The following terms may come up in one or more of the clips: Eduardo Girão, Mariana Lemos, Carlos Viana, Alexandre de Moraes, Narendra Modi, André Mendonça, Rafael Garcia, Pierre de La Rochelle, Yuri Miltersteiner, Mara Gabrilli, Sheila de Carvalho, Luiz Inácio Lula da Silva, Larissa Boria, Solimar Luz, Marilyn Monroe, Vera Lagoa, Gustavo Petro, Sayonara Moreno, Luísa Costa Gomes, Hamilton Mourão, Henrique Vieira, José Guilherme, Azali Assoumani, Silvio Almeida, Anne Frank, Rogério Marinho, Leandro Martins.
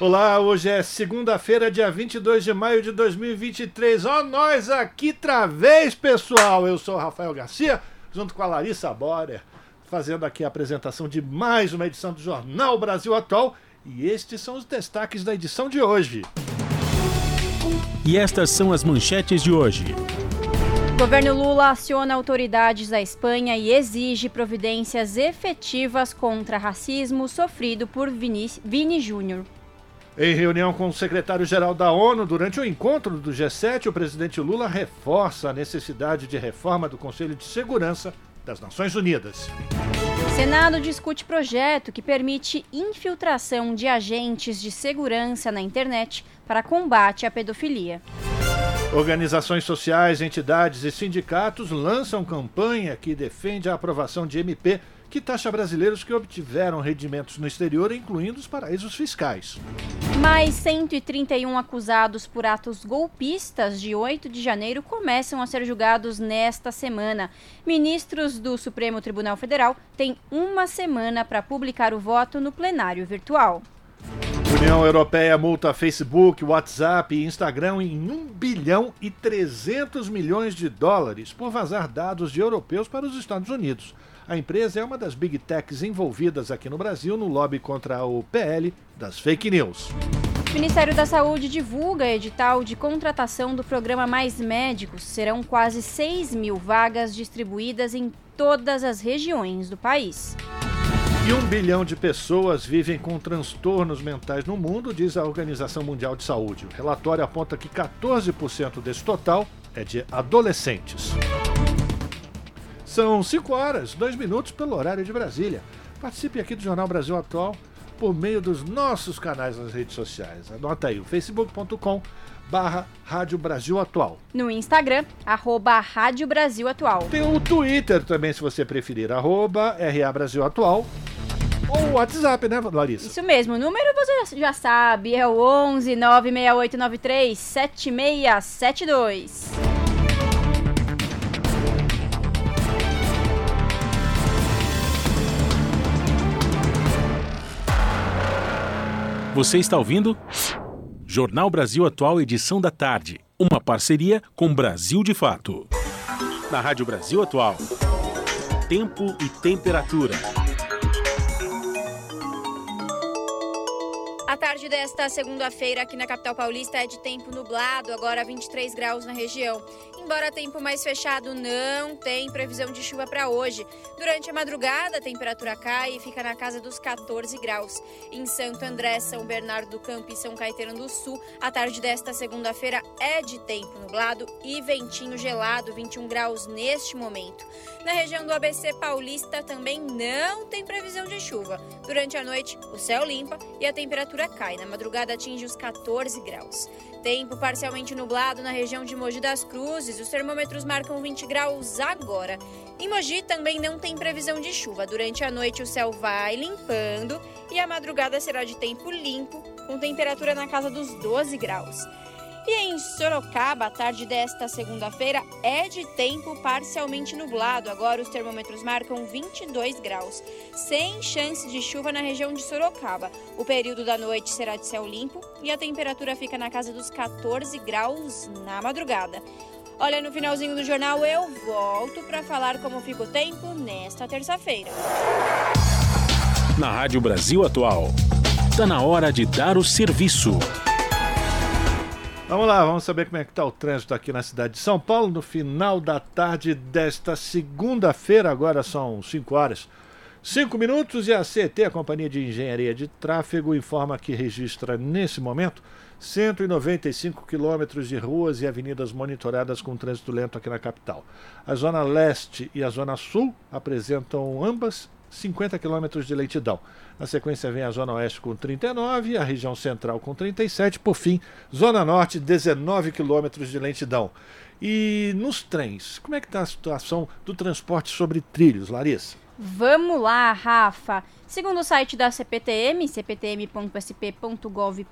Olá, hoje é segunda-feira, dia 22 de maio de 2023. Ó, nós aqui outra vez, pessoal. Eu sou o Rafael Garcia, junto com a Larissa Boria, fazendo aqui a apresentação de mais uma edição do Jornal Brasil Atual. E estes são os destaques da edição de hoje. E estas são as manchetes de hoje. Governo Lula aciona autoridades da Espanha e exige providências efetivas contra racismo sofrido por Vini Júnior. Em reunião com o secretário-geral da ONU, durante o encontro do G7, o presidente Lula reforça a necessidade de reforma do Conselho de Segurança das Nações Unidas. Senado discute projeto que permite infiltração de agentes de segurança na internet para combate à pedofilia. Organizações sociais, entidades e sindicatos lançam campanha que defende a aprovação de MP que taxa brasileiros que obtiveram rendimentos no exterior, incluindo os paraísos fiscais. Mais 131 acusados por atos golpistas de 8 de janeiro começam a ser julgados nesta semana. Ministros do Supremo Tribunal Federal têm uma semana para publicar o voto no plenário virtual. União Europeia multa Facebook, WhatsApp e Instagram em US$ 1,3 bilhão por vazar dados de europeus para os Estados Unidos. A empresa é uma das big techs envolvidas aqui no Brasil no lobby contra o PL das fake news. O Ministério da Saúde divulga edital de contratação do programa Mais Médicos. Serão quase 6 mil vagas distribuídas em todas as regiões do país. E 1 bilhão de pessoas vivem com transtornos mentais no mundo, diz a Organização Mundial de Saúde. O relatório aponta que 14% desse total é de adolescentes. São 5 horas, 2 minutos pelo horário de Brasília. Participe aqui do Jornal Brasil Atual por meio dos nossos canais nas redes sociais. Anota aí o facebook.com/Rádio Brasil Atual. No Instagram, @Rádio Brasil Atual. Tem o Twitter também, se você preferir, @RA Brasil Atual. Ou o WhatsApp, né, Larissa? Isso mesmo, o número você já sabe, é o 11 968937672. Você está ouvindo Jornal Brasil Atual, edição da tarde. Uma parceria com Brasil de Fato. Na Rádio Brasil Atual, tempo e temperatura. A tarde desta segunda-feira aqui na capital paulista é de tempo nublado, agora 23 graus na região. Embora tempo mais fechado, não tem previsão de chuva para hoje. Durante a madrugada, a temperatura cai e fica na casa dos 14 graus. Em Santo André, São Bernardo do Campo e São Caetano do Sul, a tarde desta segunda-feira é de tempo nublado e ventinho gelado, 21 graus neste momento. Na região do ABC paulista também não tem previsão de chuva. Durante a noite, o céu limpa e a temperatura cai. Na madrugada, atinge os 14 graus. Tempo parcialmente nublado na região de Mogi das Cruzes. Os termômetros marcam 20 graus agora. Em Mogi também não tem previsão de chuva. Durante a noite o céu vai limpando e a madrugada será de tempo limpo, com temperatura na casa dos 12 graus. E em Sorocaba, a tarde desta segunda-feira é de tempo parcialmente nublado. Agora os termômetros marcam 22 graus, sem chance de chuva na região de Sorocaba. O período da noite será de céu limpo e a temperatura fica na casa dos 14 graus na madrugada. Olha, no finalzinho do jornal eu volto para falar como fica o tempo nesta terça-feira. Na Rádio Brasil Atual, está na hora de dar o serviço. Vamos lá, vamos saber como é que está o trânsito aqui na cidade de São Paulo no final da tarde desta segunda-feira. Agora são 5 horas, 5 minutos, e a CT, a Companhia de Engenharia de Tráfego, informa que registra nesse momento 195 quilômetros de ruas e avenidas monitoradas com trânsito lento aqui na capital. A Zona Leste e a Zona Sul apresentam ambas 50 quilômetros de lentidão. Na sequência vem a Zona Oeste com 39, a região Central com 37, por fim, Zona Norte, 19 quilômetros de lentidão. E nos trens, como é que está a situação do transporte sobre trilhos, Larissa? Vamos lá, Rafa. Segundo o site da CPTM, cptm.sp.gov.br,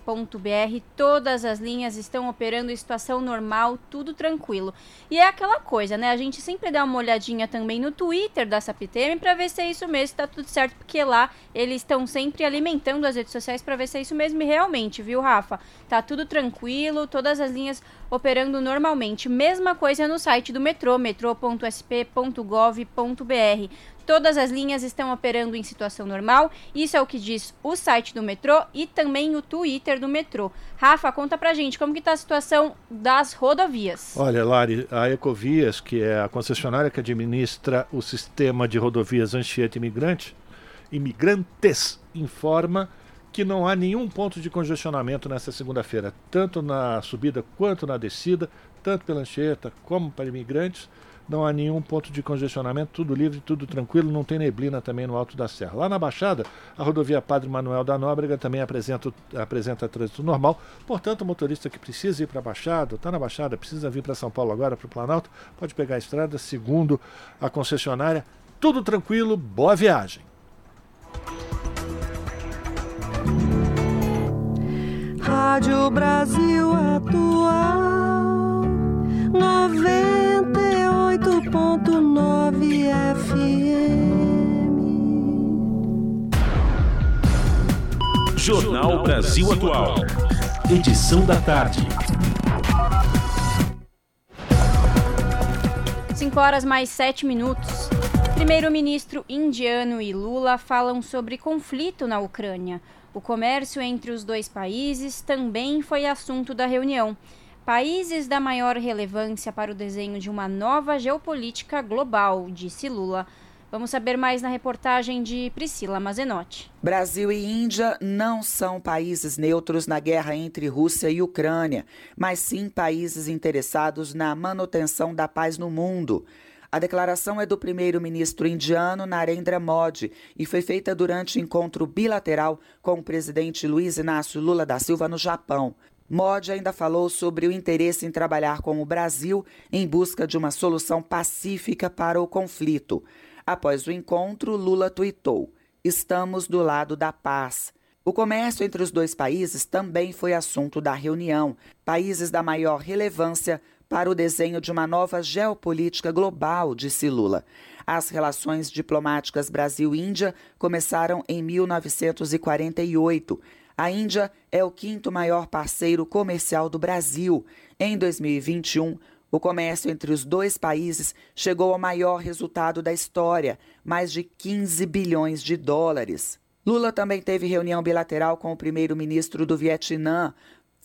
todas as linhas estão operando em situação normal, tudo tranquilo. E é aquela coisa, né? A gente sempre dá uma olhadinha também no Twitter da CPTM para ver se é isso mesmo, se tá tudo certo, porque lá eles estão sempre alimentando as redes sociais para ver se é isso mesmo e realmente, viu, Rafa? Tá tudo tranquilo, todas as linhas operando normalmente. Mesma coisa no site do metrô, metrô.sp.gov.br. Todas as linhas estão operando em situação normal, isso é o que diz o site do metrô e também o Twitter do metrô. Rafa, conta pra gente como que tá a situação das rodovias. Olha, Lari, a Ecovias, que é a concessionária que administra o sistema de rodovias Anchieta Imigrantes, informa que não há nenhum ponto de congestionamento nesta segunda-feira, tanto na subida quanto na descida, tanto pela Anchieta como para imigrantes. Não há nenhum ponto de congestionamento, tudo livre, tudo tranquilo, não tem neblina também no Alto da Serra. Lá na Baixada, a rodovia Padre Manuel da Nóbrega também apresenta trânsito normal, portanto o motorista que precisa ir para a Baixada, está na Baixada, precisa vir para São Paulo agora, para o Planalto, pode pegar a estrada, segundo a concessionária, tudo tranquilo, boa viagem. Rádio Brasil Atual 98.9 FM. Jornal Brasil Atual. Edição da tarde. 5:07. Primeiro-ministro indiano e Lula falam sobre conflito na Ucrânia. O comércio entre os dois países também foi assunto da reunião. Países da maior relevância para o desenho de uma nova geopolítica global, disse Lula. Vamos saber mais na reportagem de Priscila Mazenotti. Brasil e Índia não são países neutros na guerra entre Rússia e Ucrânia, mas sim países interessados na manutenção da paz no mundo. A declaração é do primeiro-ministro indiano Narendra Modi e foi feita durante encontro bilateral com o presidente Luiz Inácio Lula da Silva no Japão. Modi ainda falou sobre o interesse em trabalhar com o Brasil em busca de uma solução pacífica para o conflito. Após o encontro, Lula tuitou: "Estamos do lado da paz." O comércio entre os dois países também foi assunto da reunião. Países da maior relevância para o desenho de uma nova geopolítica global, disse Lula. As relações diplomáticas Brasil-Índia começaram em 1948. A Índia é o quinto maior parceiro comercial do Brasil. Em 2021, o comércio entre os dois países chegou ao maior resultado da história, mais de $15 bilhões. Lula também teve reunião bilateral com o primeiro-ministro do Vietnã,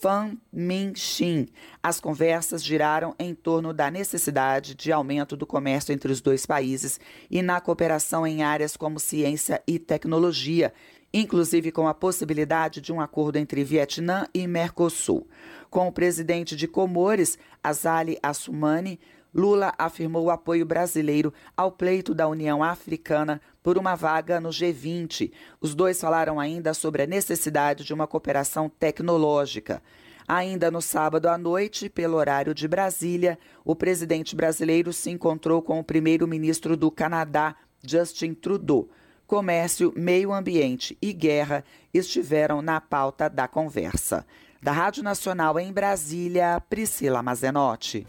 Pham Minh Chinh. As conversas giraram em torno da necessidade de aumento do comércio entre os dois países e na cooperação em áreas como ciência e tecnologia, inclusive com a possibilidade de um acordo entre Vietnã e Mercosul. Com o presidente de Comores, Azali Assoumani, Lula afirmou o apoio brasileiro ao pleito da União Africana por uma vaga no G20. Os dois falaram ainda sobre a necessidade de uma cooperação tecnológica. Ainda no sábado à noite, pelo horário de Brasília, o presidente brasileiro se encontrou com o primeiro-ministro do Canadá, Justin Trudeau. Comércio, meio ambiente e guerra estiveram na pauta da conversa. Da Rádio Nacional em Brasília, Priscila Mazenotti.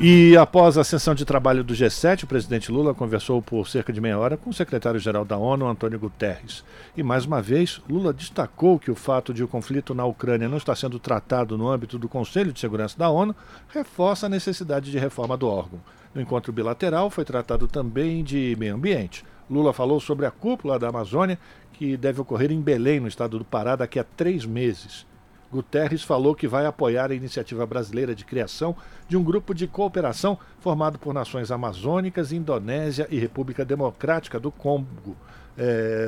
E após a sessão de trabalho do G7, o presidente Lula conversou por cerca de meia hora com o secretário-geral da ONU, Antônio Guterres. E mais uma vez, Lula destacou que o fato de o conflito na Ucrânia não estar sendo tratado no âmbito do Conselho de Segurança da ONU reforça a necessidade de reforma do órgão. No encontro bilateral foi tratado também de meio ambiente. Lula falou sobre a cúpula da Amazônia, que deve ocorrer em Belém, no estado do Pará, daqui a 3 meses. Guterres falou que vai apoiar a iniciativa brasileira de criação de um grupo de cooperação formado por nações amazônicas, Indonésia e República Democrática do Congo,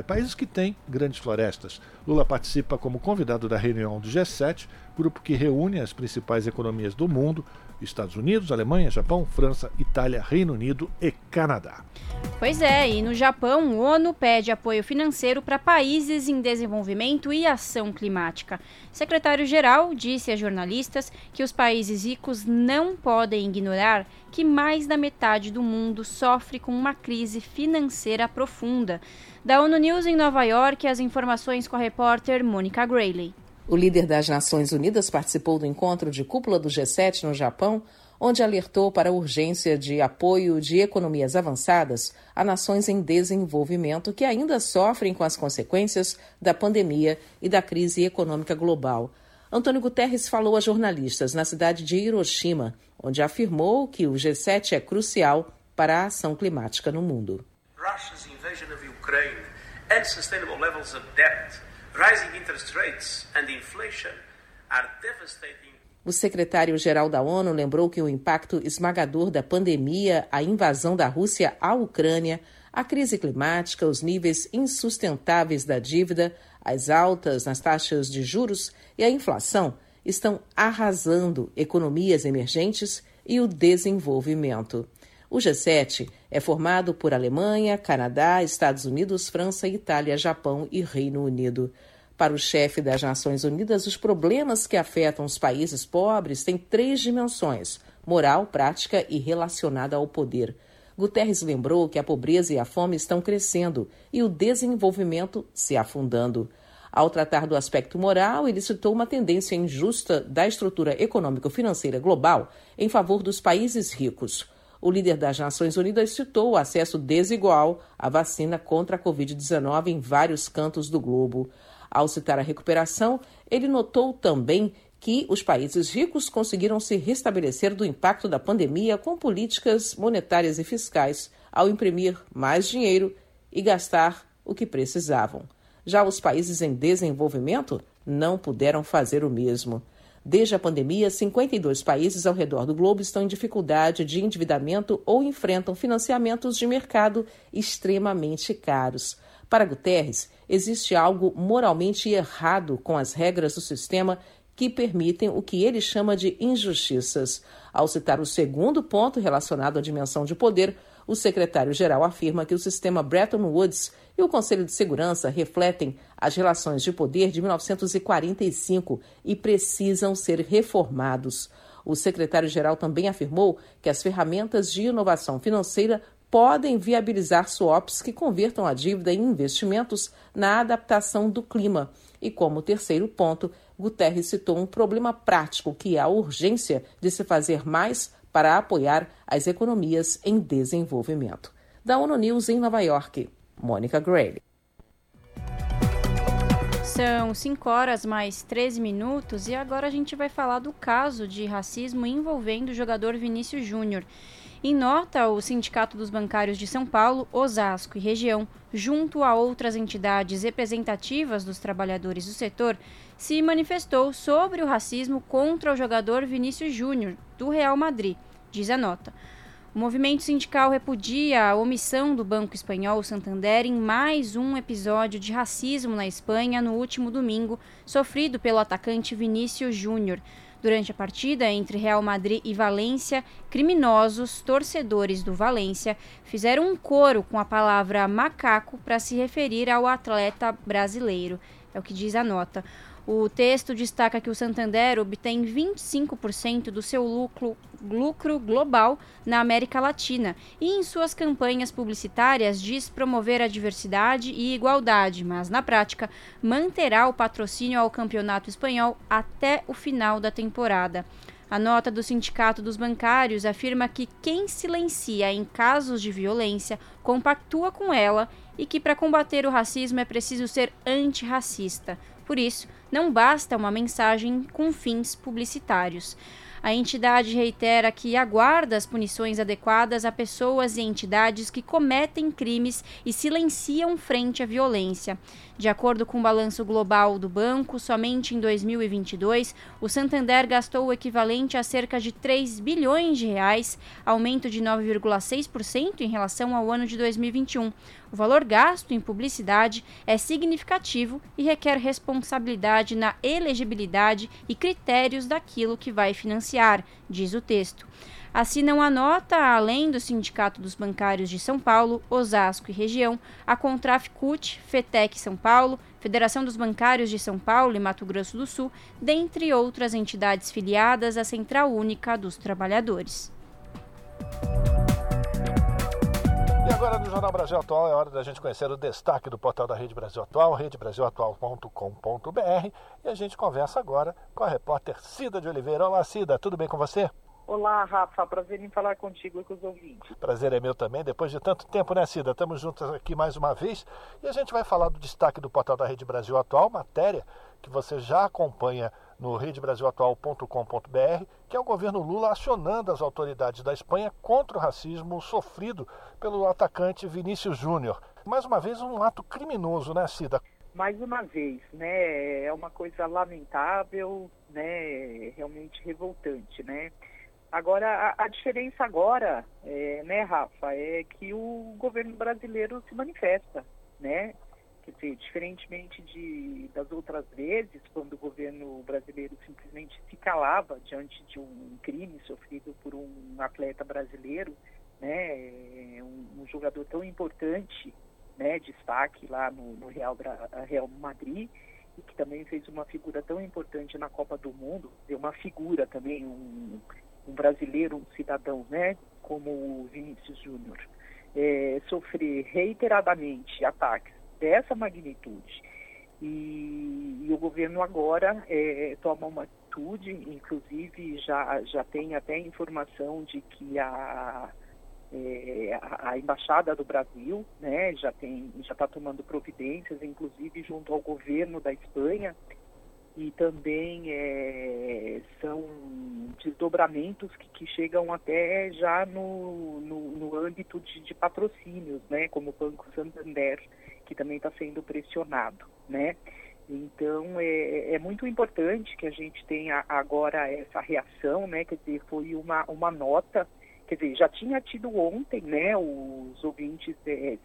países que têm grandes florestas. Lula participa como convidado da reunião do G7, grupo que reúne as principais economias do mundo, Estados Unidos, Alemanha, Japão, França, Itália, Reino Unido e Canadá. Pois é, e no Japão, a ONU pede apoio financeiro para países em desenvolvimento e ação climática. O secretário-geral disse a jornalistas que os países ricos não podem ignorar que mais da metade do mundo sofre com uma crise financeira profunda. Da ONU News em Nova York, as informações com a repórter Mônica Grayley. O líder das Nações Unidas participou do encontro de cúpula do G7 no Japão, onde alertou para a urgência de apoio de economias avançadas a nações em desenvolvimento que ainda sofrem com as consequências da pandemia e da crise econômica global. Antônio Guterres falou a jornalistas na cidade de Hiroshima, onde afirmou que o G7 é crucial para a ação climática no mundo. Russia's invasion of Ukraine and sustainable levels of debt. Rising interest rates and inflation are devastating. O secretário-geral da ONU lembrou que o impacto esmagador da pandemia, a invasão da Rússia à Ucrânia, a crise climática, os níveis insustentáveis da dívida, as altas nas taxas de juros e a inflação estão arrasando economias emergentes e o desenvolvimento. O G7 é formado por Alemanha, Canadá, Estados Unidos, França, Itália, Japão e Reino Unido. Para o chefe das Nações Unidas, os problemas que afetam os países pobres têm 3 dimensões: moral, prática e relacionada ao poder. Guterres lembrou que a pobreza e a fome estão crescendo e o desenvolvimento se afundando. Ao tratar do aspecto moral, ele citou uma tendência injusta da estrutura econômico-financeira global em favor dos países ricos. O líder das Nações Unidas citou o acesso desigual à vacina contra a Covid-19 em vários cantos do globo. Ao citar a recuperação, ele notou também que os países ricos conseguiram se restabelecer do impacto da pandemia com políticas monetárias e fiscais, ao imprimir mais dinheiro e gastar o que precisavam. Já os países em desenvolvimento não puderam fazer o mesmo. Desde a pandemia, 52 países ao redor do globo estão em dificuldade de endividamento ou enfrentam financiamentos de mercado extremamente caros. Para Guterres, existe algo moralmente errado com as regras do sistema que permitem o que ele chama de injustiças. Ao citar o segundo ponto relacionado à dimensão de poder, o secretário-geral afirma que o sistema Bretton Woods e o Conselho de Segurança refletem as relações de poder de 1945 e precisam ser reformados. O secretário-geral também afirmou que as ferramentas de inovação financeira podem viabilizar swaps que convertam a dívida em investimentos na adaptação do clima. E como terceiro ponto, Guterres citou um problema prático, que é a urgência de se fazer mais para apoiar as economias em desenvolvimento. Da ONU News em Nova York, Mônica Grayley. São 5:13 e agora a gente vai falar do caso de racismo envolvendo o jogador Vinícius Júnior. Em nota, o Sindicato dos Bancários de São Paulo, Osasco e região, junto a outras entidades representativas dos trabalhadores do setor, se manifestou sobre o racismo contra o jogador Vinícius Júnior, do Real Madrid, diz a nota. O movimento sindical repudia a omissão do Banco Espanhol Santander em mais um episódio de racismo na Espanha no último domingo, sofrido pelo atacante Vinícius Júnior. Durante a partida entre Real Madrid e Valência, criminosos, torcedores do Valência, fizeram um coro com a palavra macaco para se referir ao atleta brasileiro. É o que diz a nota. O texto destaca que o Santander obtém 25% do seu lucro global na América Latina e em suas campanhas publicitárias diz promover a diversidade e igualdade, mas na prática manterá o patrocínio ao campeonato espanhol até o final da temporada. A nota do Sindicato dos Bancários afirma que quem silencia em casos de violência compactua com ela e que para combater o racismo é preciso ser antirracista. Por isso, não basta uma mensagem com fins publicitários. A entidade reitera que aguarda as punições adequadas a pessoas e entidades que cometem crimes e silenciam frente à violência. De acordo com o balanço global do banco, somente em 2022, o Santander gastou o equivalente a cerca de R$3 bilhões, aumento de 9,6% em relação ao ano de 2021. O valor gasto em publicidade é significativo e requer responsabilidade na elegibilidade e critérios daquilo que vai financiar, diz o texto. Assinam a nota, além do Sindicato dos Bancários de São Paulo, Osasco e região, a Contraficute, FETEC São Paulo, Federação dos Bancários de São Paulo e Mato Grosso do Sul, dentre outras entidades filiadas à Central Única dos Trabalhadores. E agora no Jornal Brasil Atual é hora da gente conhecer o destaque do portal da Rede Brasil Atual, redebrasilatual.com.br, e a gente conversa agora com a repórter Cida de Oliveira. Olá, Cida, tudo bem com você? Olá, Rafa, prazer em falar contigo e com os ouvintes. Prazer é meu também, depois de tanto tempo, né, Cida? Estamos juntos aqui mais uma vez e a gente vai falar do destaque do portal da Rede Brasil Atual, matéria que você já acompanha no redebrasilatual.com.br, que é o governo Lula acionando as autoridades da Espanha contra o racismo sofrido pelo atacante Vinícius Júnior. Mais uma vez um ato criminoso, né, Cida? Mais uma vez, né, é uma coisa lamentável, né, realmente revoltante, né? Agora, a diferença agora, né, Rafa, é que o governo brasileiro se manifesta, né? Quer dizer, diferentemente das outras vezes, quando o governo brasileiro simplesmente se calava diante de um crime sofrido por um atleta brasileiro, né? Um jogador tão importante, né? Destaque lá no Real Madrid, e que também fez uma figura tão importante na Copa do Mundo, deu uma figura também, um brasileiro, um cidadão, né, como o Vinícius Júnior, sofrer reiteradamente ataques dessa magnitude. E o governo agora toma uma atitude, inclusive já tem até informação de que a Embaixada do Brasil, né, já está tomando providências, inclusive junto ao governo da Espanha, e também são desdobramentos que chegam até já no âmbito de patrocínios, né, como o Banco Santander, que também está sendo pressionado, né? Então, é muito importante que a gente tenha agora essa reação, né? Quer dizer, foi uma nota, quer dizer, já tinha tido ontem, né, os ouvintes... tem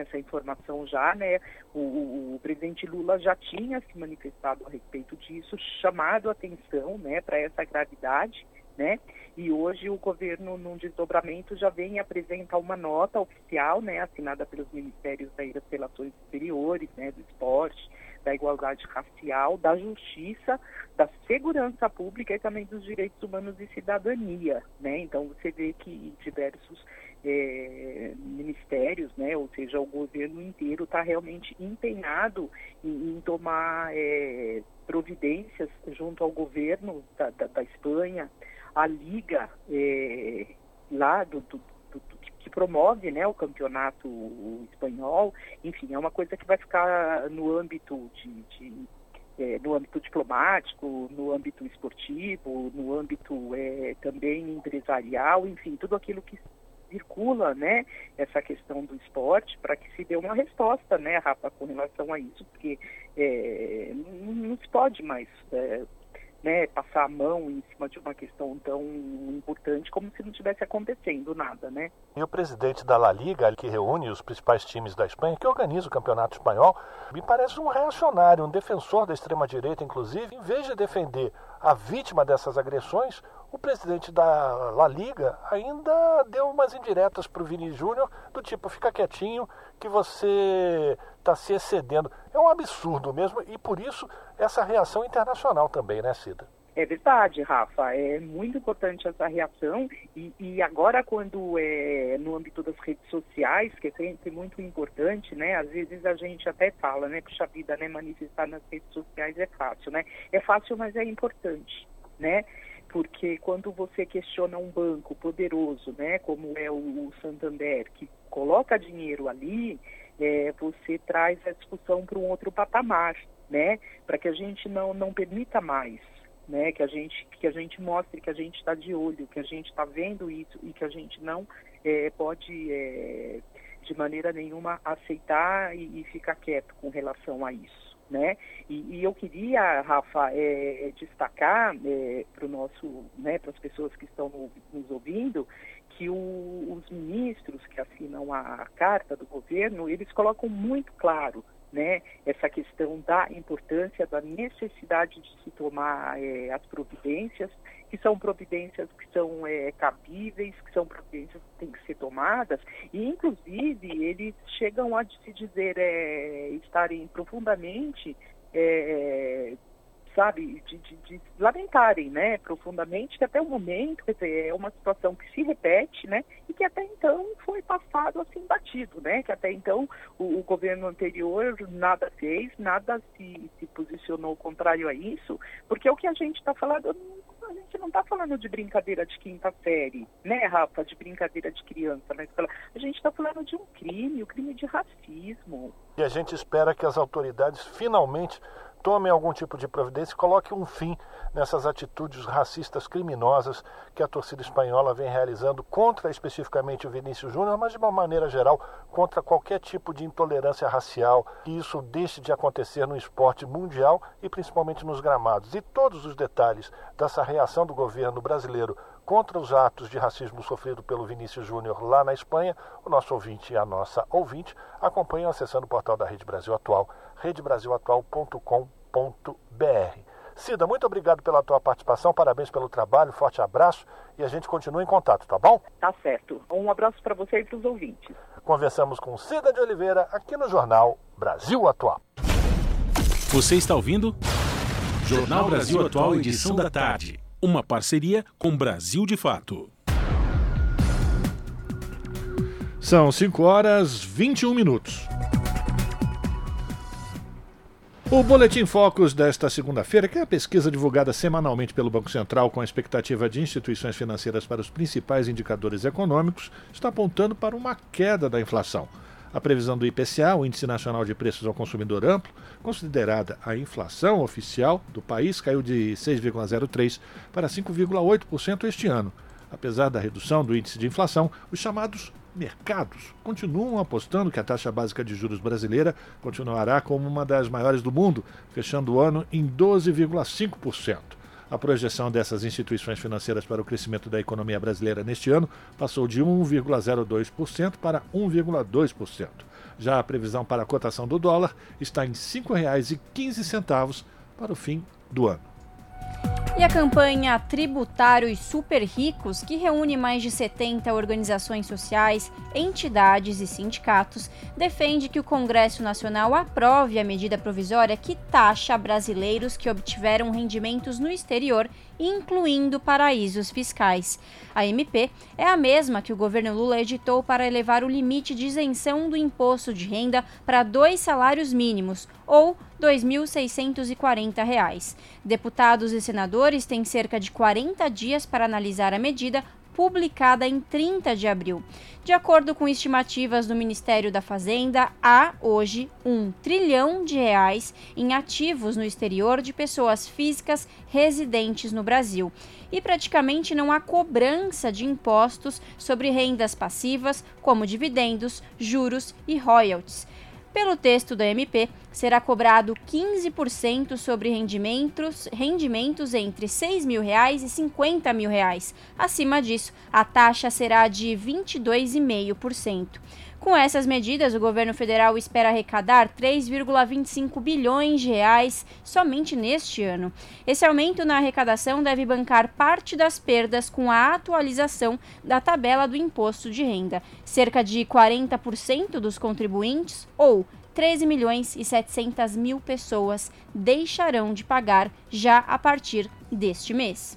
essa informação já, né? O presidente Lula já tinha se manifestado a respeito disso, chamado a atenção, né, para essa gravidade, né? E hoje o governo, num desdobramento, já vem apresentar uma nota oficial, né, assinada pelos Ministérios das Relações Exteriores, né, do Esporte, da Igualdade Racial, da Justiça, da Segurança Pública e também dos Direitos Humanos e Cidadania, né? Então você vê que diversos ministérios, né, ou seja, o governo inteiro está realmente empenhado em tomar providências junto ao governo da Espanha, a Liga lá que promove, né, o campeonato espanhol. Enfim, é uma coisa que vai ficar no âmbito no âmbito diplomático, no âmbito esportivo, no âmbito também empresarial, enfim, tudo aquilo que circula, né, essa questão do esporte, para que se dê uma resposta, né, Rafa, com relação a isso, porque não se pode mais né, passar a mão em cima de uma questão tão importante como se não tivesse acontecendo nada, né? E o presidente da La Liga, que reúne os principais times da Espanha, que organiza o campeonato espanhol, me parece um reacionário, um defensor da extrema-direita, inclusive. Em vez de defender a vítima dessas agressões, o presidente da La Liga ainda deu umas indiretas para o Vini Júnior, do tipo, fica quietinho que você está se excedendo. É um absurdo mesmo, e por isso essa reação internacional também, né, Cida? É verdade, Rafa, é muito importante essa reação, e agora quando é no âmbito das redes sociais, que é sempre muito importante, né, às vezes a gente até fala, né, puxa vida, né, manifestar nas redes sociais é fácil, né, é fácil, mas é importante, né, porque quando você questiona um banco poderoso, né, como é o Santander, que coloca dinheiro ali, você traz a discussão para um outro patamar, né, para que a gente não permita mais né? Que a gente mostre que a gente está de olho, que a gente está vendo isso e que a gente não pode de maneira nenhuma aceitar e ficar quieto com relação a isso, né? E eu queria, Rafa, destacar para o nosso, né, para as pessoas que estão nos ouvindo, que os ministros que assinam a carta do governo, eles colocam muito claro, né, essa questão da importância, da necessidade de se tomar as providências, que são providências que são cabíveis, que são providências que têm que ser tomadas, e inclusive eles chegam a se dizer estarem profundamente, de lamentarem, né, profundamente, que até o momento, quer dizer, é uma situação que se repete, né, e que até então foi passado assim batido, né, que até então o governo anterior nada fez, nada se posicionou contrário a isso, porque o que a gente está falando, a gente não está falando de brincadeira de quinta série, né, Rafa, de brincadeira de criança na escola, a gente está falando de um crime, o crime de racismo. E a gente espera que as autoridades finalmente tomem algum tipo de providência e coloque um fim nessas atitudes racistas criminosas que a torcida espanhola vem realizando contra especificamente o Vinícius Júnior, mas de uma maneira geral contra qualquer tipo de intolerância racial, que isso deixe de acontecer no esporte mundial e principalmente nos gramados. E todos os detalhes dessa reação do governo brasileiro contra os atos de racismo sofrido pelo Vinícius Júnior lá na Espanha, o nosso ouvinte e a nossa ouvinte acompanham acessando o portal da Rede Brasil Atual, redebrasilatual.com.br. Cida, muito obrigado pela tua participação, parabéns pelo trabalho, forte abraço e a gente continua em contato, tá bom? Tá certo. Um abraço para você e para os ouvintes. Conversamos com Cida de Oliveira aqui no Jornal Brasil Atual. Você está ouvindo Jornal Brasil Atual, edição da tarde. Uma parceria com Brasil de Fato. São 5 horas 21 minutos. O Boletim Focus desta segunda-feira, que é a pesquisa divulgada semanalmente pelo Banco Central com a expectativa de instituições financeiras para os principais indicadores econômicos, está apontando para uma queda da inflação. A previsão do IPCA, o Índice Nacional de Preços ao Consumidor Amplo, considerada a inflação oficial do país, caiu de 6,03% para 5,8% este ano. Apesar da redução do índice de inflação, os chamados mercados continuam apostando que a taxa básica de juros brasileira continuará como uma das maiores do mundo, fechando o ano em 12,5%. A projeção dessas instituições financeiras para o crescimento da economia brasileira neste ano passou de 1,02% para 1,2%. Já a previsão para a cotação do dólar está em R$ 5,15 para o fim do ano. E a campanha Tributários Super Ricos, que reúne mais de 70 organizações sociais, entidades e sindicatos, defende que o Congresso Nacional aprove a medida provisória que taxa brasileiros que obtiveram rendimentos no exterior, incluindo paraísos fiscais. A MP é a mesma que o governo Lula editou para elevar o limite de isenção do imposto de renda para 2 salários mínimos, ou R$ 2.640. Deputados e senadores têm cerca de 40 dias para analisar a medida, publicada em 30 de abril. De acordo com estimativas do Ministério da Fazenda, há, hoje, R$ 1 trilhão em ativos no exterior de pessoas físicas residentes no Brasil. E praticamente não há cobrança de impostos sobre rendas passivas, como dividendos, juros e royalties. Pelo texto da MP, será cobrado 15% sobre rendimentos entre R$ 6.000 e R$ 50.000. Acima disso, a taxa será de 22,5%. Com essas medidas, o governo federal espera arrecadar R$ 3,25 bilhões somente neste ano. Esse aumento na arrecadação deve bancar parte das perdas com a atualização da tabela do imposto de renda. Cerca de 40% dos contribuintes, ou 13 milhões e 700 mil pessoas, deixarão de pagar já a partir deste mês.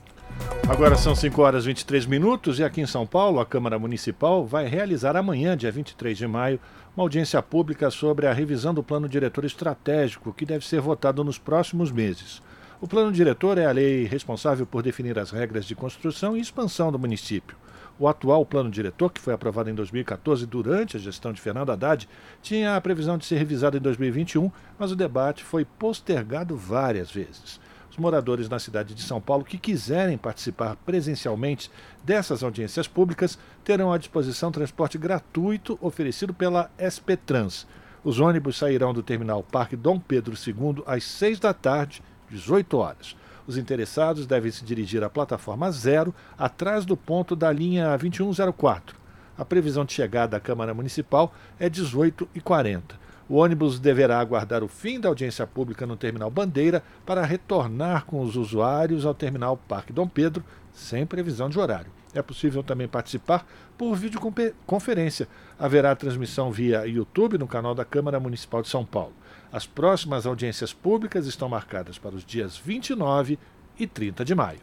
Agora são 5 horas e 23 minutos e aqui em São Paulo, a Câmara Municipal vai realizar amanhã, dia 23 de maio, uma audiência pública sobre a revisão do Plano Diretor Estratégico, que deve ser votado nos próximos meses. O Plano Diretor é a lei responsável por definir as regras de construção e expansão do município. O atual Plano Diretor, que foi aprovado em 2014 durante a gestão de Fernando Haddad, tinha a previsão de ser revisado em 2021, mas o debate foi postergado várias vezes. Os moradores na cidade de São Paulo que quiserem participar presencialmente dessas audiências públicas terão à disposição transporte gratuito oferecido pela SP Trans. Os ônibus sairão do terminal Parque Dom Pedro II às 6 da tarde, 18 horas. Os interessados devem se dirigir à plataforma 0, atrás do ponto da linha 2104. A previsão de chegada à Câmara Municipal é 18h40. O ônibus deverá aguardar o fim da audiência pública no Terminal Bandeira para retornar com os usuários ao Terminal Parque Dom Pedro, sem previsão de horário. É possível também participar por videoconferência. Haverá transmissão via YouTube no canal da Câmara Municipal de São Paulo. As próximas audiências públicas estão marcadas para os dias 29 e 30 de maio.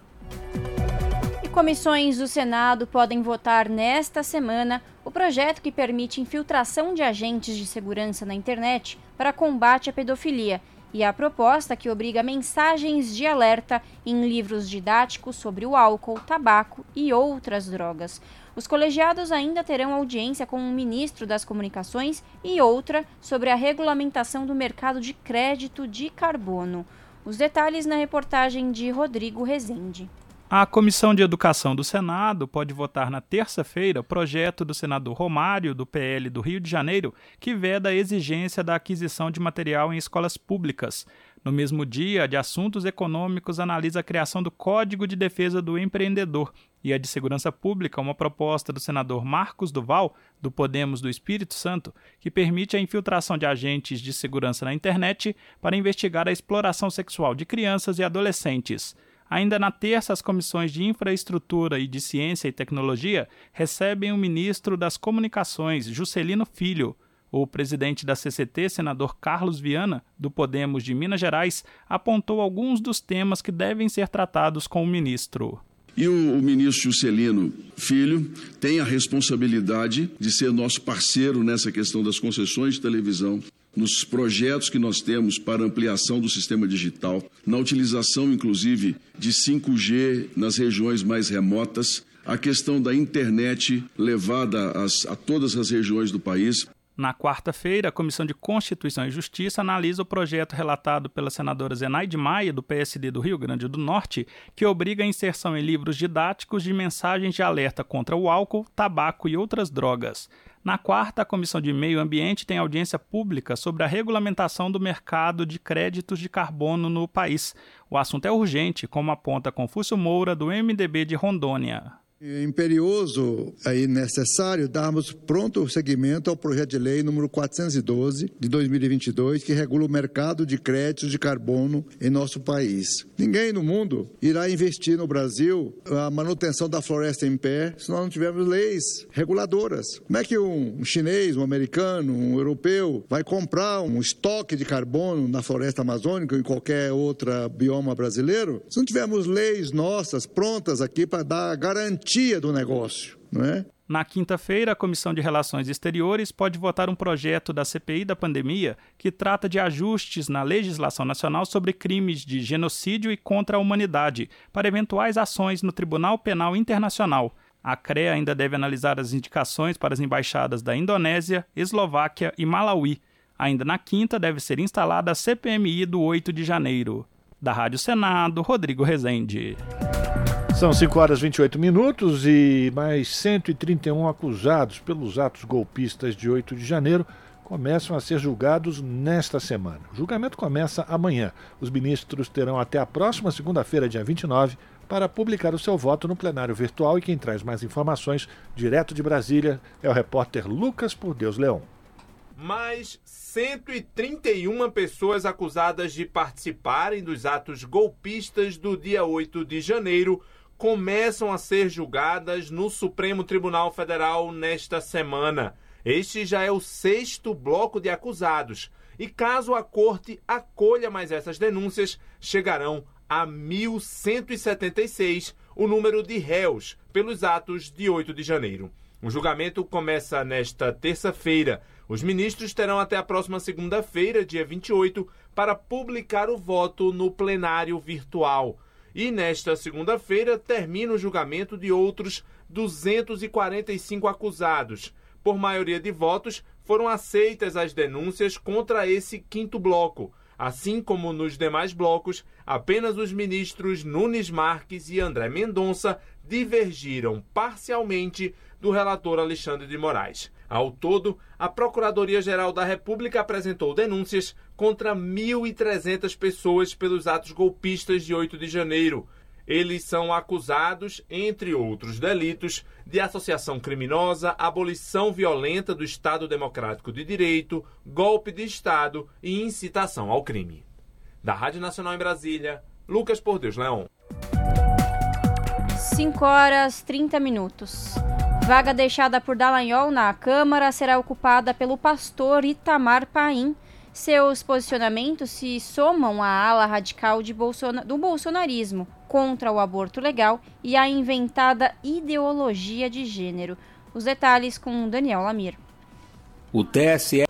E comissões do Senado podem votar nesta semana o projeto que permite infiltração de agentes de segurança na internet para combate à pedofilia e a proposta que obriga mensagens de alerta em livros didáticos sobre o álcool, tabaco e outras drogas. Os colegiados ainda terão audiência com o ministro das Comunicações e outra sobre a regulamentação do mercado de crédito de carbono. Os detalhes na reportagem de Rodrigo Rezende. A Comissão de Educação do Senado pode votar na terça-feira o projeto do senador Romário, do PL do Rio de Janeiro, que veda a exigência da aquisição de material em escolas públicas. No mesmo dia, a de Assuntos Econômicos analisa a criação do Código de Defesa do Empreendedor e a de Segurança Pública, uma proposta do senador Marcos Duval, do Podemos do Espírito Santo, que permite a infiltração de agentes de segurança na internet para investigar a exploração sexual de crianças e adolescentes. Ainda na terça, as comissões de Infraestrutura e de Ciência e Tecnologia recebem o ministro das Comunicações, Juscelino Filho. O presidente da CCT, senador Carlos Viana, do Podemos de Minas Gerais, apontou alguns dos temas que devem ser tratados com o ministro. E o ministro Juscelino Filho tem a responsabilidade de ser nosso parceiro nessa questão das concessões de televisão, nos projetos que nós temos para ampliação do sistema digital, na utilização, inclusive, de 5G nas regiões mais remotas, a questão da internet levada a todas as regiões do país. Na quarta-feira, a Comissão de Constituição e Justiça analisa o projeto relatado pela senadora Zenaide Maia, do PSD do Rio Grande do Norte, que obriga a inserção em livros didáticos de mensagens de alerta contra o álcool, tabaco e outras drogas. Na quarta, a Comissão de Meio Ambiente tem audiência pública sobre a regulamentação do mercado de créditos de carbono no país. O assunto é urgente, como aponta Confúcio Moura, do MDB de Rondônia. É imperioso e necessário darmos pronto seguimento ao projeto de lei número 412 de 2022, que regula o mercado de créditos de carbono em nosso país. Ninguém no mundo irá investir no Brasil a manutenção da floresta em pé se nós não tivermos leis reguladoras. Como é que um chinês, um americano, um europeu vai comprar um estoque de carbono na floresta amazônica ou em qualquer outro bioma brasileiro se não tivermos leis nossas prontas aqui para dar garantia do negócio, não é? Na quinta-feira, a Comissão de Relações Exteriores pode votar um projeto da CPI da pandemia que trata de ajustes na legislação nacional sobre crimes de genocídio e contra a humanidade para eventuais ações no Tribunal Penal Internacional. A CREA ainda deve analisar as indicações para as embaixadas da Indonésia, Eslováquia e Malawi. Ainda na quinta, deve ser instalada a CPMI do 8 de janeiro. Da Rádio Senado, Rodrigo Rezende. São 5 horas e 28 minutos e mais 131 acusados pelos atos golpistas de 8 de janeiro começam a ser julgados nesta semana. O julgamento começa amanhã. Os ministros terão até a próxima segunda-feira, dia 29, para publicar o seu voto no plenário virtual. E quem traz mais informações direto de Brasília é o repórter Lucas Pordeus Leão. Mais 131 pessoas acusadas de participarem dos atos golpistas do dia 8 de janeiro começam a ser julgadas no Supremo Tribunal Federal nesta semana. Este já é o 6º bloco de acusados e, caso a corte acolha mais essas denúncias, chegarão a 1.176 o número de réus pelos atos de 8 de janeiro. O julgamento começa nesta terça-feira. Os ministros terão até a próxima segunda-feira, dia 28, para publicar o voto no plenário virtual. E nesta segunda-feira termina o julgamento de outros 245 acusados. Por maioria de votos, foram aceitas as denúncias contra esse 5º bloco. Assim como nos demais blocos, apenas os ministros Nunes Marques e André Mendonça divergiram parcialmente do relator Alexandre de Moraes. Ao todo, a Procuradoria-Geral da República apresentou denúncias contra 1.300 pessoas pelos atos golpistas de 8 de janeiro. Eles são acusados, entre outros delitos, de associação criminosa, abolição violenta do Estado Democrático de Direito, golpe de Estado e incitação ao crime. Da Rádio Nacional em Brasília, Lucas Pordeus Leão. 5h30. Vaga deixada por Dallagnol na Câmara será ocupada pelo pastor Itamar Paim. Seus posicionamentos se somam à ala radical do bolsonarismo contra o aborto legal e a inventada ideologia de gênero. Os detalhes com Daniel Lamir. O TSE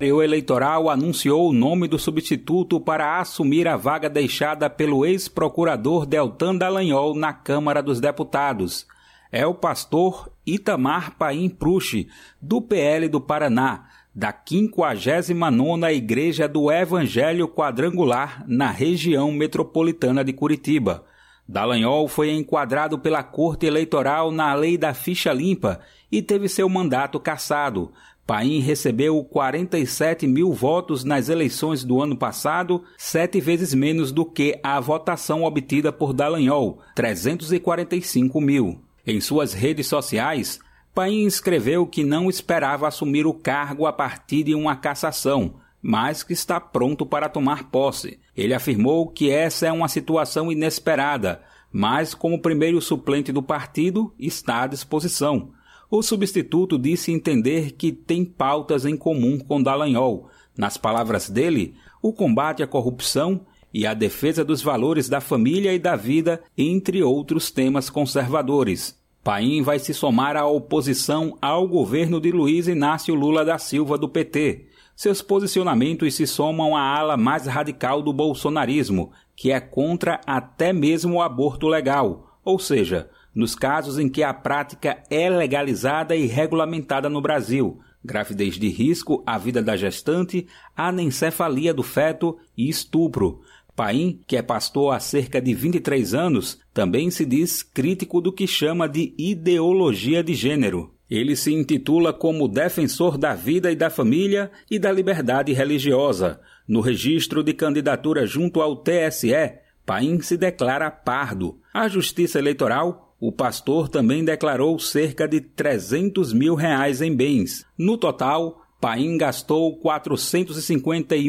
eleitoral anunciou o nome do substituto para assumir a vaga deixada pelo ex-procurador Deltan Dallagnol na Câmara dos Deputados. É o pastor Itamar Paim Pruchi, do PL do Paraná, da 59ª Igreja do Evangelho Quadrangular, na região metropolitana de Curitiba. Dallagnol foi enquadrado pela Corte Eleitoral na Lei da Ficha Limpa e teve seu mandato cassado. Paim recebeu 47 mil votos nas eleições do ano passado, 7 vezes menos do que a votação obtida por Dallagnol, 345 mil. Em suas redes sociais, Paim escreveu que não esperava assumir o cargo a partir de uma cassação, mas que está pronto para tomar posse. Ele afirmou que essa é uma situação inesperada, mas como primeiro suplente do partido, está à disposição. O substituto disse entender que tem pautas em comum com Dallagnol. Nas palavras dele, o combate à corrupção e a defesa dos valores da família e da vida, entre outros temas conservadores. Paim vai se somar à oposição ao governo de Luiz Inácio Lula da Silva, do PT. Seus posicionamentos se somam à ala mais radical do bolsonarismo, que é contra até mesmo o aborto legal, ou seja, nos casos em que a prática é legalizada e regulamentada no Brasil, gravidez de risco, a vida da gestante, anencefalia do feto e estupro. Paim, que é pastor há cerca de 23 anos, também se diz crítico do que chama de ideologia de gênero. Ele se intitula como defensor da vida e da família e da liberdade religiosa. No registro de candidatura junto ao TSE, Paim se declara pardo. A Justiça Eleitoral, o pastor também declarou cerca de R$300 mil em bens. No total, Paim gastou R$451.250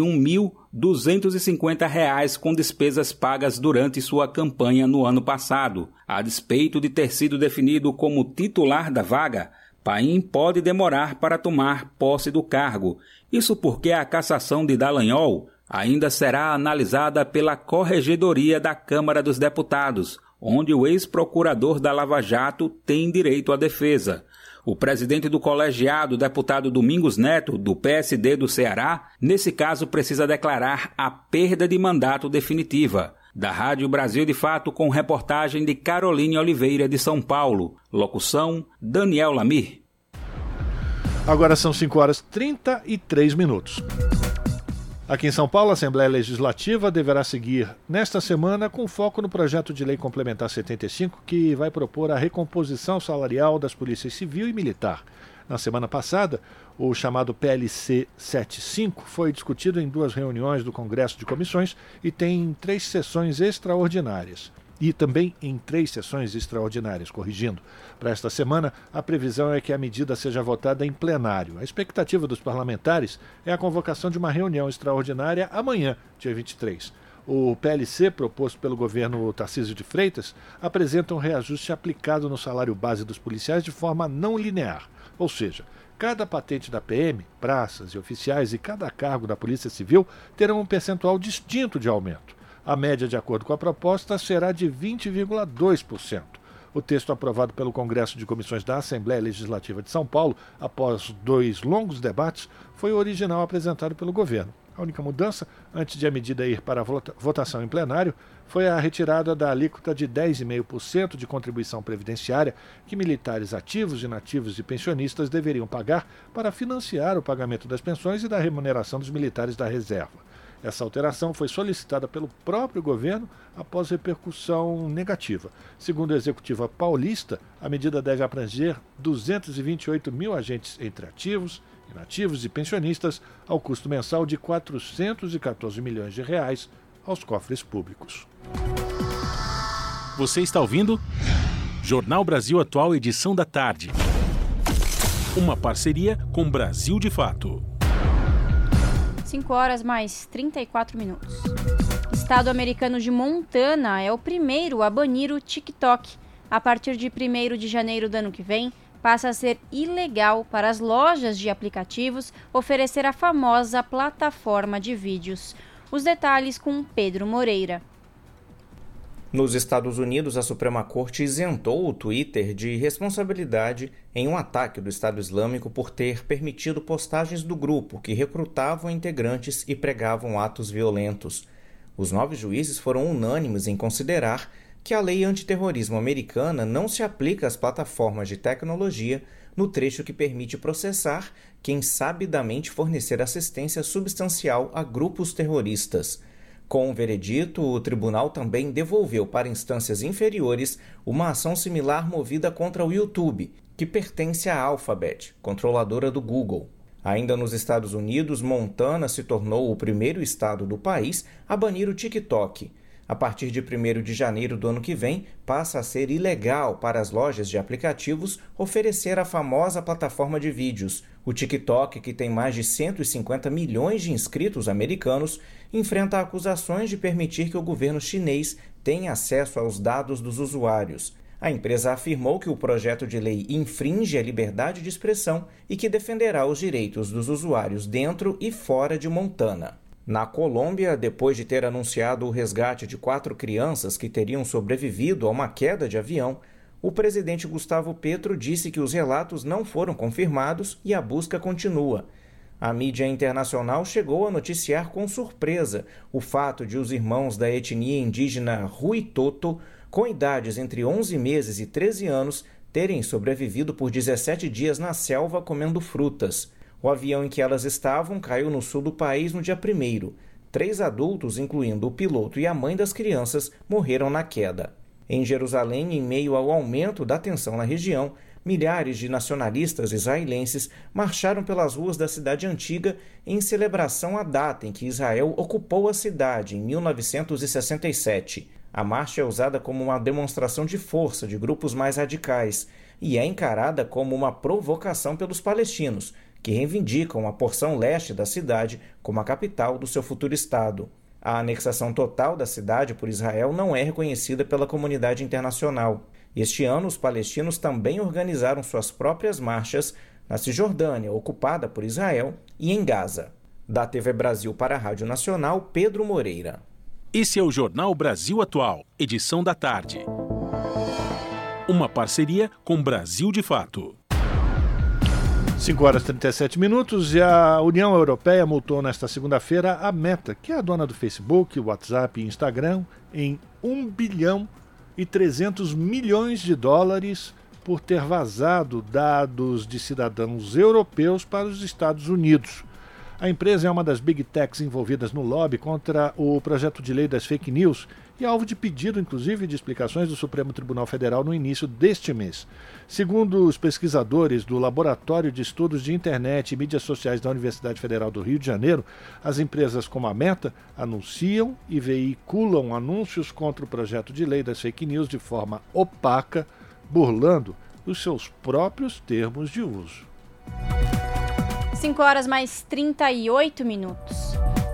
com despesas pagas durante sua campanha no ano passado. A despeito de ter sido definido como titular da vaga, Paim pode demorar para tomar posse do cargo. Isso porque a cassação de Dallagnol ainda será analisada pela Corregedoria da Câmara dos Deputados, onde o ex-procurador da Lava Jato tem direito à defesa. O presidente do colegiado, deputado Domingos Neto, do PSD do Ceará, nesse caso precisa declarar a perda de mandato definitiva. Da Rádio Brasil de Fato, com reportagem de Caroline Oliveira, de São Paulo. Locução, Daniel Lamir. Agora são 5h33. Aqui em São Paulo, a Assembleia Legislativa deverá seguir nesta semana com foco no projeto de lei complementar 75, que vai propor a recomposição salarial das polícias civil e militar. Na semana passada, o chamado PLC 75 foi discutido em 2 reuniões do Congresso de Comissões e tem 3 sessões extraordinárias. Para esta semana, a previsão é que a medida seja votada em plenário. A expectativa dos parlamentares é a convocação de uma reunião extraordinária amanhã, dia 23. O PLC, proposto pelo governo Tarcísio de Freitas, apresenta um reajuste aplicado no salário base dos policiais de forma não linear, ou seja, cada patente da PM, praças e oficiais e cada cargo da Polícia Civil terão um percentual distinto de aumento. A média, de acordo com a proposta, será de 20,2%. O texto aprovado pelo Congresso de Comissões da Assembleia Legislativa de São Paulo, após 2 longos debates, foi o original apresentado pelo governo. A única mudança, antes de a medida ir para a votação em plenário, foi a retirada da alíquota de 10,5% de contribuição previdenciária que militares ativos, inativos e pensionistas deveriam pagar para financiar o pagamento das pensões e da remuneração dos militares da reserva. Essa alteração foi solicitada pelo próprio governo após repercussão negativa. Segundo a executiva paulista, a medida deve abranger 228 mil agentes entre ativos, inativos e pensionistas, ao custo mensal de R$ 414 milhões de reais aos cofres públicos. Você está ouvindo Jornal Brasil Atual, edição da tarde. Uma parceria com Brasil de Fato. 5:34. Estado americano de Montana é o primeiro a banir o TikTok. A partir de 1º de janeiro do ano que vem, passa a ser ilegal para as lojas de aplicativos oferecer a famosa plataforma de vídeos. Os detalhes com Pedro Moreira. Nos Estados Unidos, a Suprema Corte isentou o Twitter de responsabilidade em um ataque do Estado Islâmico por ter permitido postagens do grupo que recrutavam integrantes e pregavam atos violentos. Os 9 juízes foram unânimes em considerar que a lei antiterrorismo americana não se aplica às plataformas de tecnologia no trecho que permite processar quem sabidamente fornecer assistência substancial a grupos terroristas. Com o veredito, o tribunal também devolveu para instâncias inferiores uma ação similar movida contra o YouTube, que pertence à Alphabet, controladora do Google. Ainda nos Estados Unidos, Montana se tornou o primeiro estado do país a banir o TikTok. A partir de 1º de janeiro do ano que vem, passa a ser ilegal para as lojas de aplicativos oferecer a famosa plataforma de vídeos. O TikTok, que tem mais de 150 milhões de inscritos americanos, enfrenta acusações de permitir que o governo chinês tenha acesso aos dados dos usuários. A empresa afirmou que o projeto de lei infringe a liberdade de expressão e que defenderá os direitos dos usuários dentro e fora de Montana. Na Colômbia, depois de ter anunciado o resgate de 4 crianças que teriam sobrevivido a uma queda de avião, o presidente Gustavo Petro disse que os relatos não foram confirmados e a busca continua. A mídia internacional chegou a noticiar com surpresa o fato de os irmãos da etnia indígena Huitoto, com idades entre 11 meses e 13 anos, terem sobrevivido por 17 dias na selva comendo frutas. O avião em que elas estavam caiu no sul do país no dia 1º. 3 adultos, incluindo o piloto e a mãe das crianças, morreram na queda. Em Jerusalém, em meio ao aumento da tensão na região, milhares de nacionalistas israelenses marcharam pelas ruas da cidade antiga em celebração à data em que Israel ocupou a cidade, em 1967. A marcha é usada como uma demonstração de força de grupos mais radicais e é encarada como uma provocação pelos palestinos, que reivindicam a porção leste da cidade como a capital do seu futuro estado. A anexação total da cidade por Israel não é reconhecida pela comunidade internacional. Este ano, os palestinos também organizaram suas próprias marchas na Cisjordânia, ocupada por Israel, e em Gaza. Da TV Brasil para a Rádio Nacional, Pedro Moreira. Esse é o Jornal Brasil Atual, edição da tarde. Uma parceria com Brasil de Fato. 5:37 e a União Europeia multou nesta segunda-feira a Meta, que é a dona do Facebook, WhatsApp e Instagram, em US$ 1,3 bilhão por ter vazado dados de cidadãos europeus para os Estados Unidos. A empresa é uma das big techs envolvidas no lobby contra o projeto de lei das fake news e alvo de pedido, inclusive, de explicações do Supremo Tribunal Federal no início deste mês. Segundo os pesquisadores do Laboratório de Estudos de Internet e Mídias Sociais da Universidade Federal do Rio de Janeiro, as empresas como a Meta anunciam e veiculam anúncios contra o projeto de lei das fake news de forma opaca, burlando os seus próprios termos de uso. 5:38.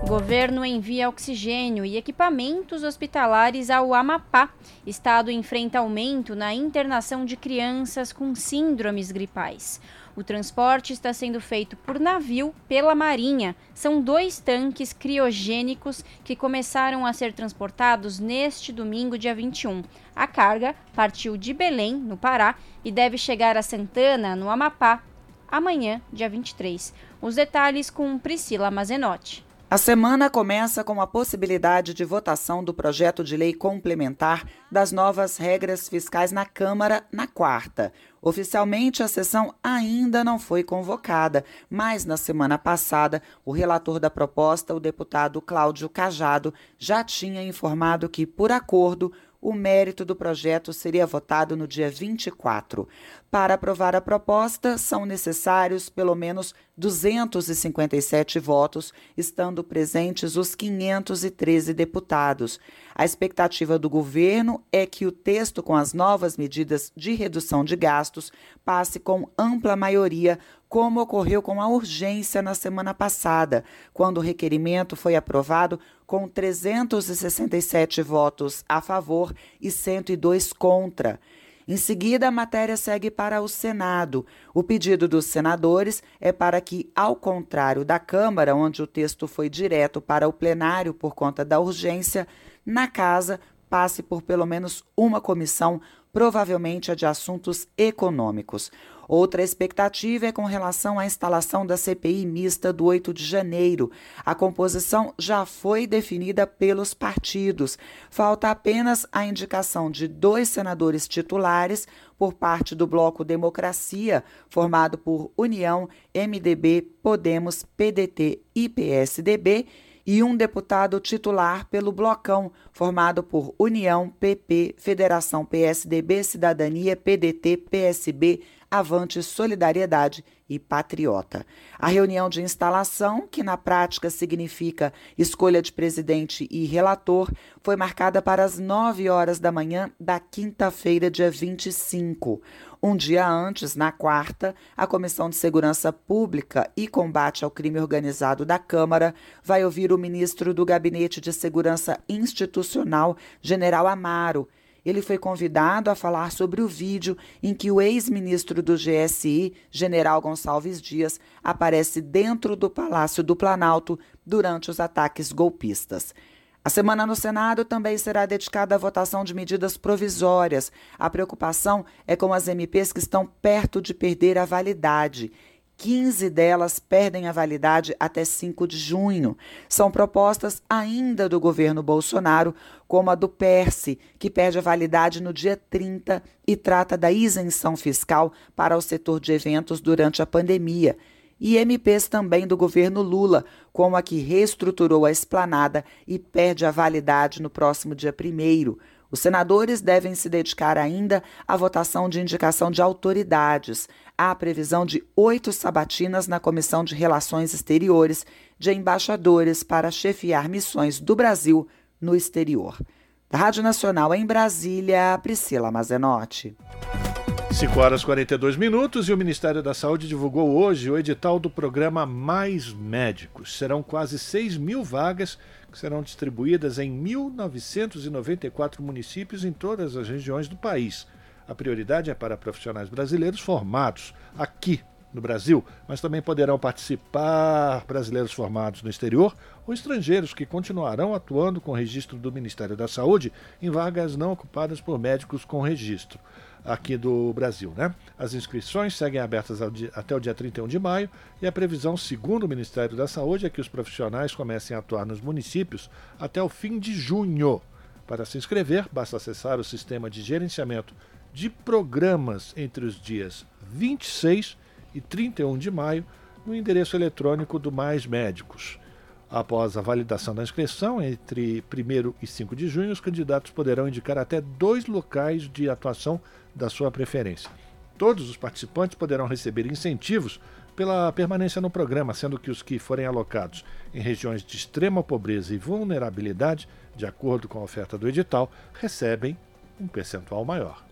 O governo envia oxigênio e equipamentos hospitalares ao Amapá. Estado enfrenta aumento na internação de crianças com síndromes gripais. O transporte está sendo feito por navio pela Marinha. São 2 tanques criogênicos que começaram a ser transportados neste domingo, dia 21. A carga partiu de Belém, no Pará, e deve chegar a Santana, no Amapá, amanhã, dia 23. Os detalhes com Priscila Mazenotti. A semana começa com a possibilidade de votação do projeto de lei complementar das novas regras fiscais na Câmara na quarta. Oficialmente, a sessão ainda não foi convocada, mas na semana passada, o relator da proposta, o deputado Cláudio Cajado, já tinha informado que, por acordo, o mérito do projeto seria votado no dia 24. Para aprovar a proposta, são necessários pelo menos 257 votos, estando presentes os 513 deputados. A expectativa do governo é que o texto com as novas medidas de redução de gastos passe com ampla maioria, como ocorreu com a urgência na semana passada, quando o requerimento foi aprovado com 367 votos a favor e 102 contra. Em seguida, a matéria segue para o Senado. O pedido dos senadores é para que, ao contrário da Câmara, onde o texto foi direto para o plenário por conta da urgência, na casa passe por pelo menos uma comissão, provavelmente a de assuntos econômicos. Outra expectativa é com relação à instalação da CPI mista do 8 de janeiro. A composição já foi definida pelos partidos. Falta apenas a indicação de 2 senadores titulares por parte do Bloco Democracia, formado por União, MDB, Podemos, PDT e PSDB, e um deputado titular pelo Blocão, formado por União, PP, Federação PSDB, Cidadania, PDT, PSB, Avante, Solidariedade e Patriota. A reunião de instalação, que na prática significa escolha de presidente e relator, foi marcada para as 9h da manhã da quinta-feira, dia 25. Um dia antes, na quarta, a Comissão de Segurança Pública e Combate ao Crime Organizado da Câmara vai ouvir o ministro do Gabinete de Segurança Institucional, General Amaro. Ele foi convidado a falar sobre o vídeo em que o ex-ministro do GSI, General Gonçalves Dias, aparece dentro do Palácio do Planalto durante os ataques golpistas. A semana no Senado também será dedicada à votação de medidas provisórias. A preocupação é com as MPs que estão perto de perder a validade. 15 delas perdem a validade até 5 de junho. São propostas ainda do governo Bolsonaro, como a do PERSE, que perde a validade no dia 30 e trata da isenção fiscal para o setor de eventos durante a pandemia. E MPs também do governo Lula, como a que reestruturou a Esplanada e perde a validade no próximo dia 1º. Os senadores devem se dedicar ainda à votação de indicação de autoridades. Há a previsão de 8 sabatinas na Comissão de Relações Exteriores de embaixadores para chefiar missões do Brasil no exterior. Da Rádio Nacional em Brasília, Priscila Mazenotti. 5h42 e o Ministério da Saúde divulgou hoje o edital do programa Mais Médicos. Serão quase 6.000 vagas que serão distribuídas em 1.994 municípios em todas as regiões do país. A prioridade é para profissionais brasileiros formados aqui no Brasil, mas também poderão participar brasileiros formados no exterior ou estrangeiros que continuarão atuando com registro do Ministério da Saúde em vagas não ocupadas por médicos com registro aqui do Brasil, né? As inscrições seguem abertas até o dia 31 de maio e a previsão, segundo o Ministério da Saúde, é que os profissionais comecem a atuar nos municípios até o fim de junho. Para se inscrever, basta acessar o sistema de gerenciamento de programas entre os dias 26 e 31 de maio no endereço eletrônico do Mais Médicos. Após a validação da inscrição, entre 1º e 5 de junho, os candidatos poderão indicar até 2 locais de atuação da sua preferência. Todos os participantes poderão receber incentivos pela permanência no programa, sendo que os que forem alocados em regiões de extrema pobreza e vulnerabilidade, de acordo com a oferta do edital, recebem um percentual maior.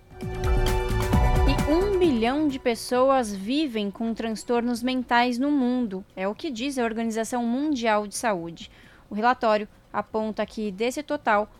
E 1 bilhão de pessoas vivem com transtornos mentais no mundo, é o que diz a Organização Mundial de Saúde. O relatório aponta que, desse total,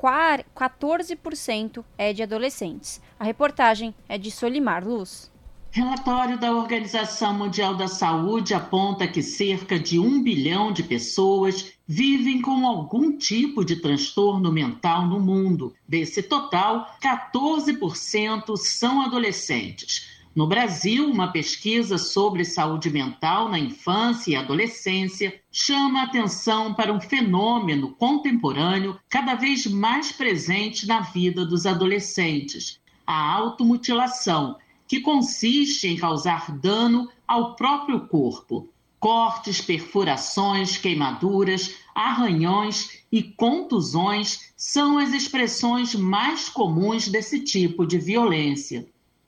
14% é de adolescentes. A reportagem é de Solimar Luz. Relatório da Organização Mundial da Saúde aponta que cerca de 1 bilhão de pessoas vivem com algum tipo de transtorno mental no mundo. Desse total, 14% são adolescentes. No Brasil, uma pesquisa sobre saúde mental na infância e adolescência chama a atenção para um fenômeno contemporâneo cada vez mais presente na vida dos adolescentes, a automutilação, que consiste em causar dano ao próprio corpo. Cortes, perfurações, queimaduras, arranhões e contusões são as expressões mais comuns desse tipo de violência.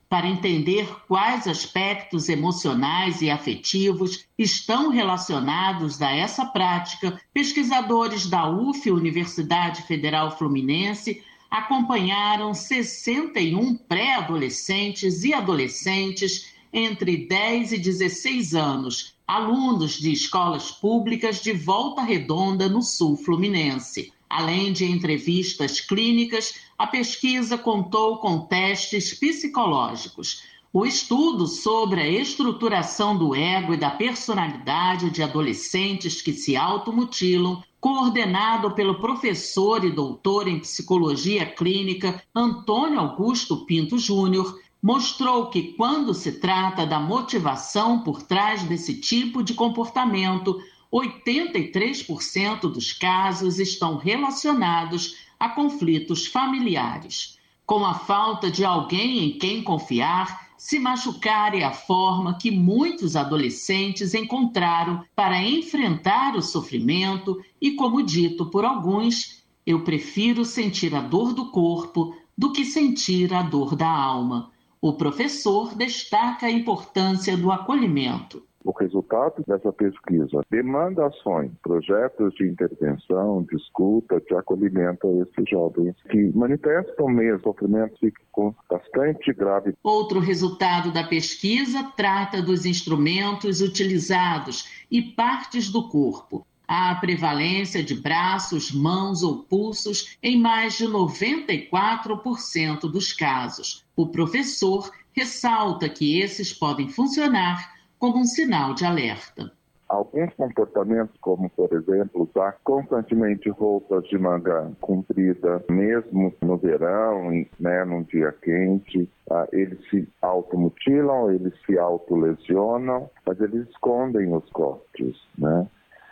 Para entender quais aspectos emocionais e afetivos estão relacionados a essa prática, pesquisadores da UF, Universidade Federal Fluminense, acompanharam 61 pré-adolescentes e adolescentes entre 10 e 16 anos, alunos de escolas públicas de Volta Redonda, no Sul Fluminense. Além de entrevistas clínicas, a pesquisa contou com testes psicológicos. O estudo sobre a estruturação do ego e da personalidade de adolescentes que se automutilam, coordenado pelo professor e doutor em psicologia clínica Antônio Augusto Pinto Júnior, mostrou que, quando se trata da motivação por trás desse tipo de comportamento, 83% dos casos estão relacionados a conflitos familiares. Com a falta de alguém em quem confiar, se machucar é a forma que muitos adolescentes encontraram para enfrentar o sofrimento e, como dito por alguns, eu prefiro sentir a dor do corpo do que sentir a dor da alma. O professor destaca a importância do acolhimento. O resultado dessa pesquisa demanda ações, projetos de intervenção, de escuta, de acolhimento a esses jovens que manifestam mesmo sofrimento psíquico bastante grave. Outro resultado da pesquisa trata dos instrumentos utilizados e partes do corpo. Há a prevalência de braços, mãos ou pulsos em mais de 94% dos casos. O professor ressalta que esses podem funcionar como um sinal de alerta. Alguns comportamentos, como, por exemplo, usar constantemente roupas de manga comprida, mesmo no verão, né, num dia quente, eles se automutilam, eles se autolesionam, mas eles escondem os cortes, né?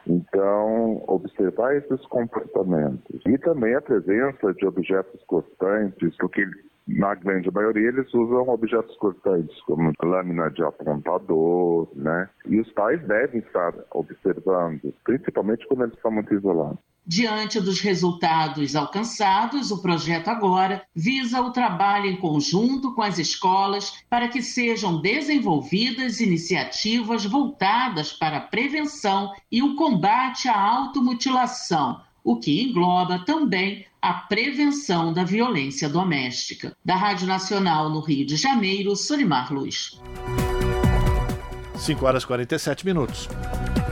Então, observar esses comportamentos e também a presença de objetos cortantes, porque na grande maioria eles usam objetos cortantes, como lâmina de apontador, né? E os pais devem estar observando, principalmente quando eles estão muito isolados. Diante dos resultados alcançados, o projeto agora visa o trabalho em conjunto com as escolas para que sejam desenvolvidas iniciativas voltadas para a prevenção e o combate à automutilação, o que engloba também a prevenção da violência doméstica. Da Rádio Nacional no Rio de Janeiro, Solimar Luz. 5 horas e 47 minutos.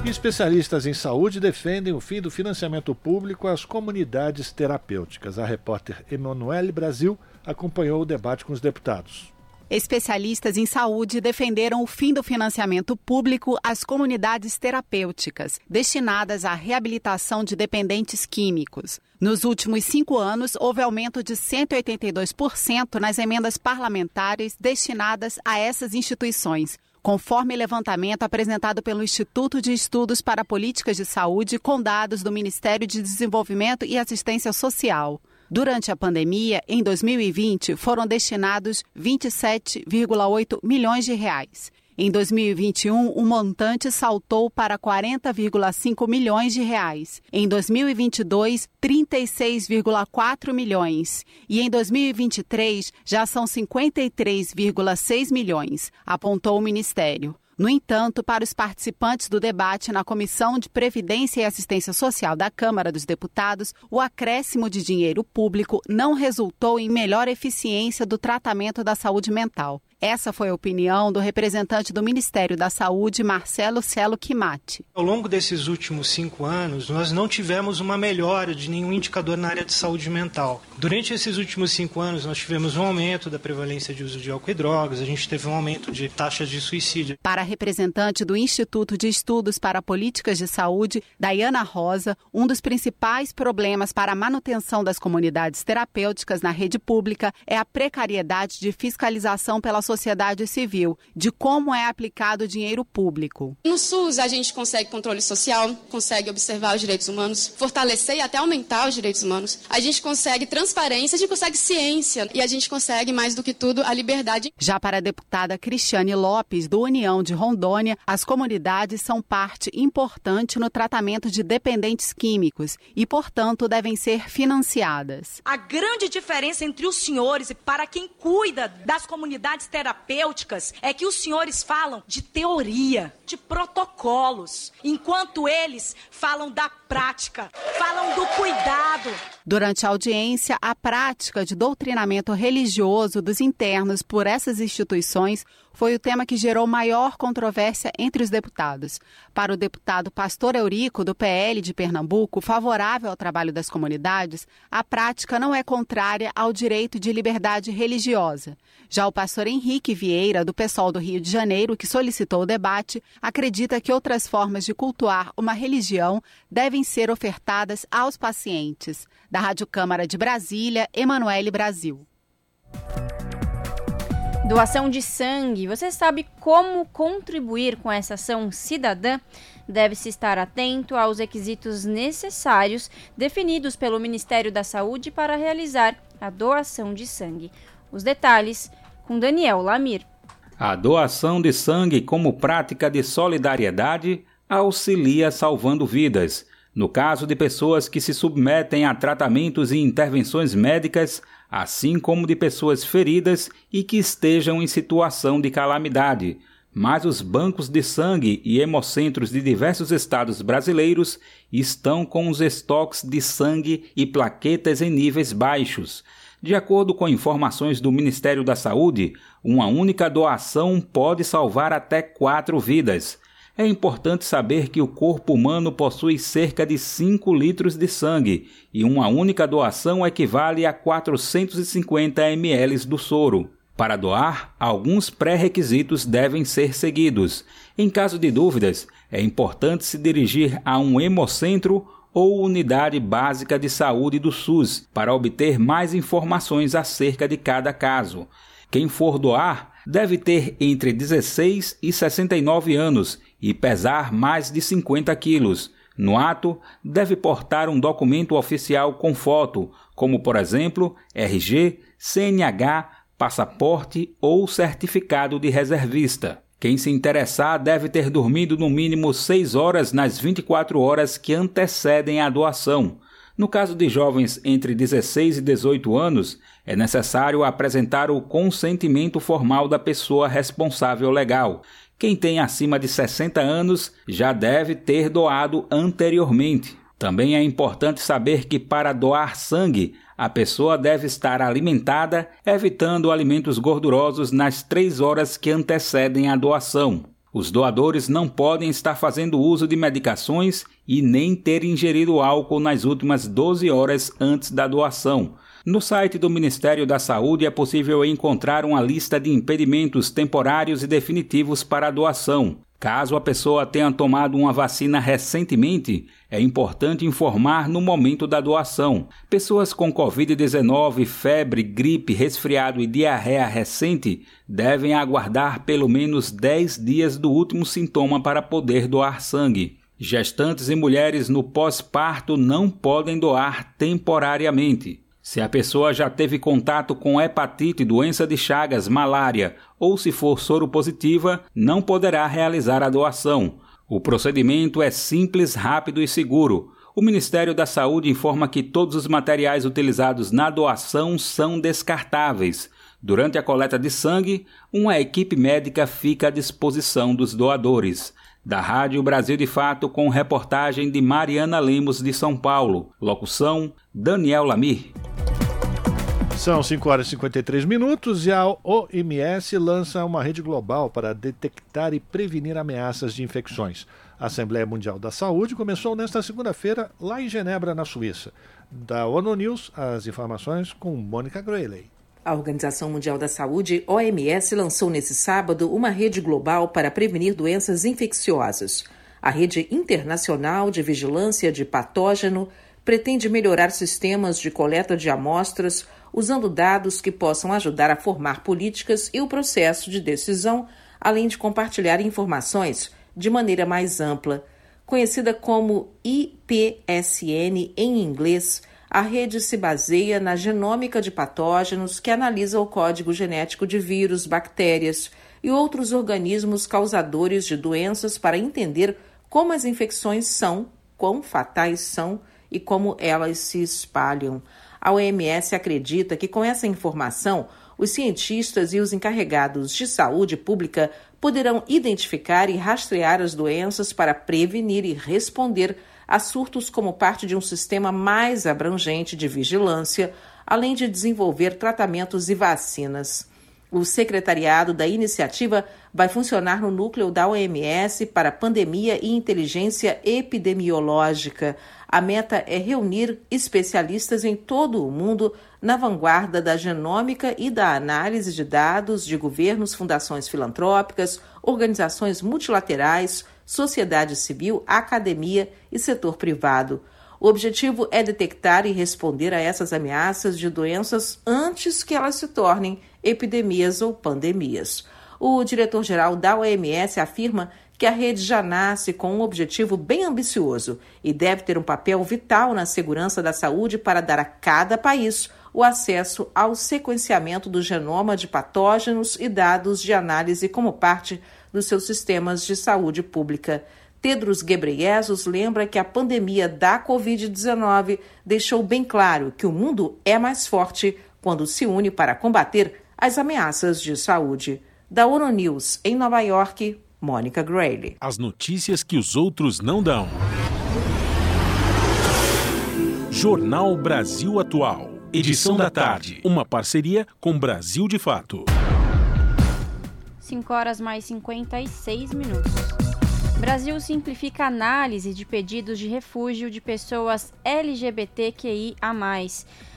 Especialistas em saúde defendem o fim do financiamento público às comunidades terapêuticas. A repórter Emanuele Brasil acompanhou o debate com os deputados. Especialistas em saúde defenderam o fim do financiamento público às comunidades terapêuticas, destinadas à reabilitação de dependentes químicos. Nos últimos 5 anos, houve aumento de 182% nas emendas parlamentares destinadas a essas instituições, conforme levantamento apresentado pelo Instituto de Estudos para Políticas de Saúde com dados do Ministério de Desenvolvimento e Assistência Social. Durante a pandemia, em 2020, foram destinados 27,8 milhões de reais. Em 2021, o montante saltou para 40,5 milhões de reais. Em 2022, 36,4 milhões. E em 2023, já são 53,6 milhões, apontou o Ministério. No entanto, para os participantes do debate na Comissão de Previdência e Assistência Social da Câmara dos Deputados, o acréscimo de dinheiro público não resultou em melhor eficiência do tratamento da saúde mental. Essa foi a opinião do representante do Ministério da Saúde, Marcelo Xavier. Ao longo desses últimos 5 anos, nós não tivemos uma melhora de nenhum indicador na área de saúde mental. Durante esses últimos 5 anos, nós tivemos um aumento da prevalência de uso de álcool e drogas, a gente teve um aumento de taxas de suicídio. Para a representante do Instituto de Estudos para Políticas de Saúde, Dayana Rosa, um dos principais problemas para a manutenção das comunidades terapêuticas na rede pública é a precariedade de fiscalização pela sociedade sociedade civil, de como é aplicado o dinheiro público. No SUS a gente consegue controle social, consegue observar os direitos humanos, fortalecer e até aumentar os direitos humanos. A gente consegue transparência, a gente consegue ciência e a gente consegue, mais do que tudo, a liberdade. Já para a deputada Cristiane Lopes, do União de Rondônia, as comunidades são parte importante no tratamento de dependentes químicos e, portanto, devem ser financiadas. A grande diferença entre os senhores e para quem cuida das comunidades terapêuticas é que os senhores falam de teoria, de protocolos, enquanto eles falam da prática, falam do cuidado. Durante a audiência, a prática de doutrinamento religioso dos internos por essas instituições foi o tema que gerou maior controvérsia entre os deputados. Para o deputado Pastor Eurico, do PL de Pernambuco, favorável ao trabalho das comunidades, a prática não é contrária ao direito de liberdade religiosa. Já o pastor Henrique Vieira, do PSOL do Rio de Janeiro, que solicitou o debate, acredita que outras formas de cultuar uma religião devem ser ofertadas aos pacientes. Da Rádio Câmara de Brasília, Emanuele Brasil. Doação de sangue. Você sabe como contribuir com essa ação cidadã? Deve-se estar atento aos requisitos necessários definidos pelo Ministério da Saúde para realizar a doação de sangue. Os detalhes com Daniel Lamir. A doação de sangue como prática de solidariedade auxilia salvando vidas. No caso de pessoas que se submetem a tratamentos e intervenções médicas, assim como de pessoas feridas e que estejam em situação de calamidade. Mas os bancos de sangue e hemocentros de diversos estados brasileiros estão com os estoques de sangue e plaquetas em níveis baixos. De acordo com informações do Ministério da Saúde, uma única doação pode salvar até 4 vidas. É importante saber que o corpo humano possui cerca de 5 litros de sangue e uma única doação equivale a 450 ml do soro. Para doar, alguns pré-requisitos devem ser seguidos. Em caso de dúvidas, é importante se dirigir a um hemocentro ou Unidade Básica de Saúde do SUS para obter mais informações acerca de cada caso. Quem for doar, deve ter entre 16 e 69 anos e pesar mais de 50 quilos. No ato, deve portar um documento oficial com foto, como, por exemplo, RG, CNH, passaporte ou certificado de reservista. Quem se interessar deve ter dormido no mínimo 6 horas nas 24 horas que antecedem a doação. No caso de jovens entre 16 e 18 anos, é necessário apresentar o consentimento formal da pessoa responsável legal. Quem tem acima de 60 anos já deve ter doado anteriormente. Também é importante saber que para doar sangue, a pessoa deve estar alimentada, evitando alimentos gordurosos nas 3 horas que antecedem a doação. Os doadores não podem estar fazendo uso de medicações e nem ter ingerido álcool nas últimas 12 horas antes da doação. No site do Ministério da Saúde é possível encontrar uma lista de impedimentos temporários e definitivos para a doação. Caso a pessoa tenha tomado uma vacina recentemente, é importante informar no momento da doação. Pessoas com Covid-19, febre, gripe, resfriado e diarreia recente devem aguardar pelo menos 10 dias do último sintoma para poder doar sangue. Gestantes e mulheres no pós-parto não podem doar temporariamente. Se a pessoa já teve contato com hepatite, doença de Chagas, malária ou se for soropositiva, não poderá realizar a doação. O procedimento é simples, rápido e seguro. O Ministério da Saúde informa que todos os materiais utilizados na doação são descartáveis. Durante a coleta de sangue, uma equipe médica fica à disposição dos doadores. Da Rádio Brasil de Fato, com reportagem de Mariana Lemos de São Paulo. Locução, Daniel Lamir. São 5 horas e 53 minutos e a OMS lança uma rede global para detectar e prevenir ameaças de infecções. A Assembleia Mundial da Saúde começou nesta segunda-feira lá em Genebra, na Suíça. Da ONU News, as informações com Mônica Grayley. A Organização Mundial da Saúde, OMS, lançou nesse sábado uma rede global para prevenir doenças infecciosas. A Rede Internacional de Vigilância de Patógeno pretende melhorar sistemas de coleta de amostras, usando dados que possam ajudar a formar políticas e o processo de decisão, além de compartilhar informações de maneira mais ampla. Conhecida como IPSN em inglês, a rede se baseia na genômica de patógenos que analisa o código genético de vírus, bactérias e outros organismos causadores de doenças para entender como as infecções são, quão fatais são e como elas se espalham. A OMS acredita que com essa informação, os cientistas e os encarregados de saúde pública poderão identificar e rastrear as doenças para prevenir e responder a surtos como parte de um sistema mais abrangente de vigilância, além de desenvolver tratamentos e vacinas. O secretariado da iniciativa vai funcionar no núcleo da OMS para Pandemia e Inteligência Epidemiológica. A meta é reunir especialistas em todo o mundo na vanguarda da genômica e da análise de dados de governos, fundações filantrópicas, organizações multilaterais, sociedade civil, academia e setor privado. O objetivo é detectar e responder a essas ameaças de doenças antes que elas se tornem epidemias ou pandemias. O diretor-geral da OMS afirma que a rede já nasce com um objetivo bem ambicioso e deve ter um papel vital na segurança da saúde para dar a cada país o acesso ao sequenciamento do genoma de patógenos e dados de análise como parte dos seus sistemas de saúde pública. Tedros Ghebreyesus lembra que a pandemia da Covid-19 deixou bem claro que o mundo é mais forte quando se une para combater as ameaças de saúde. Da ONU News, em Nova York, Mônica Grayley. As notícias que os outros não dão. Jornal Brasil Atual. Edição da tarde. Uma parceria com Brasil de Fato. 5h56. Brasil simplifica a análise de pedidos de refúgio de pessoas LGBTQIA+.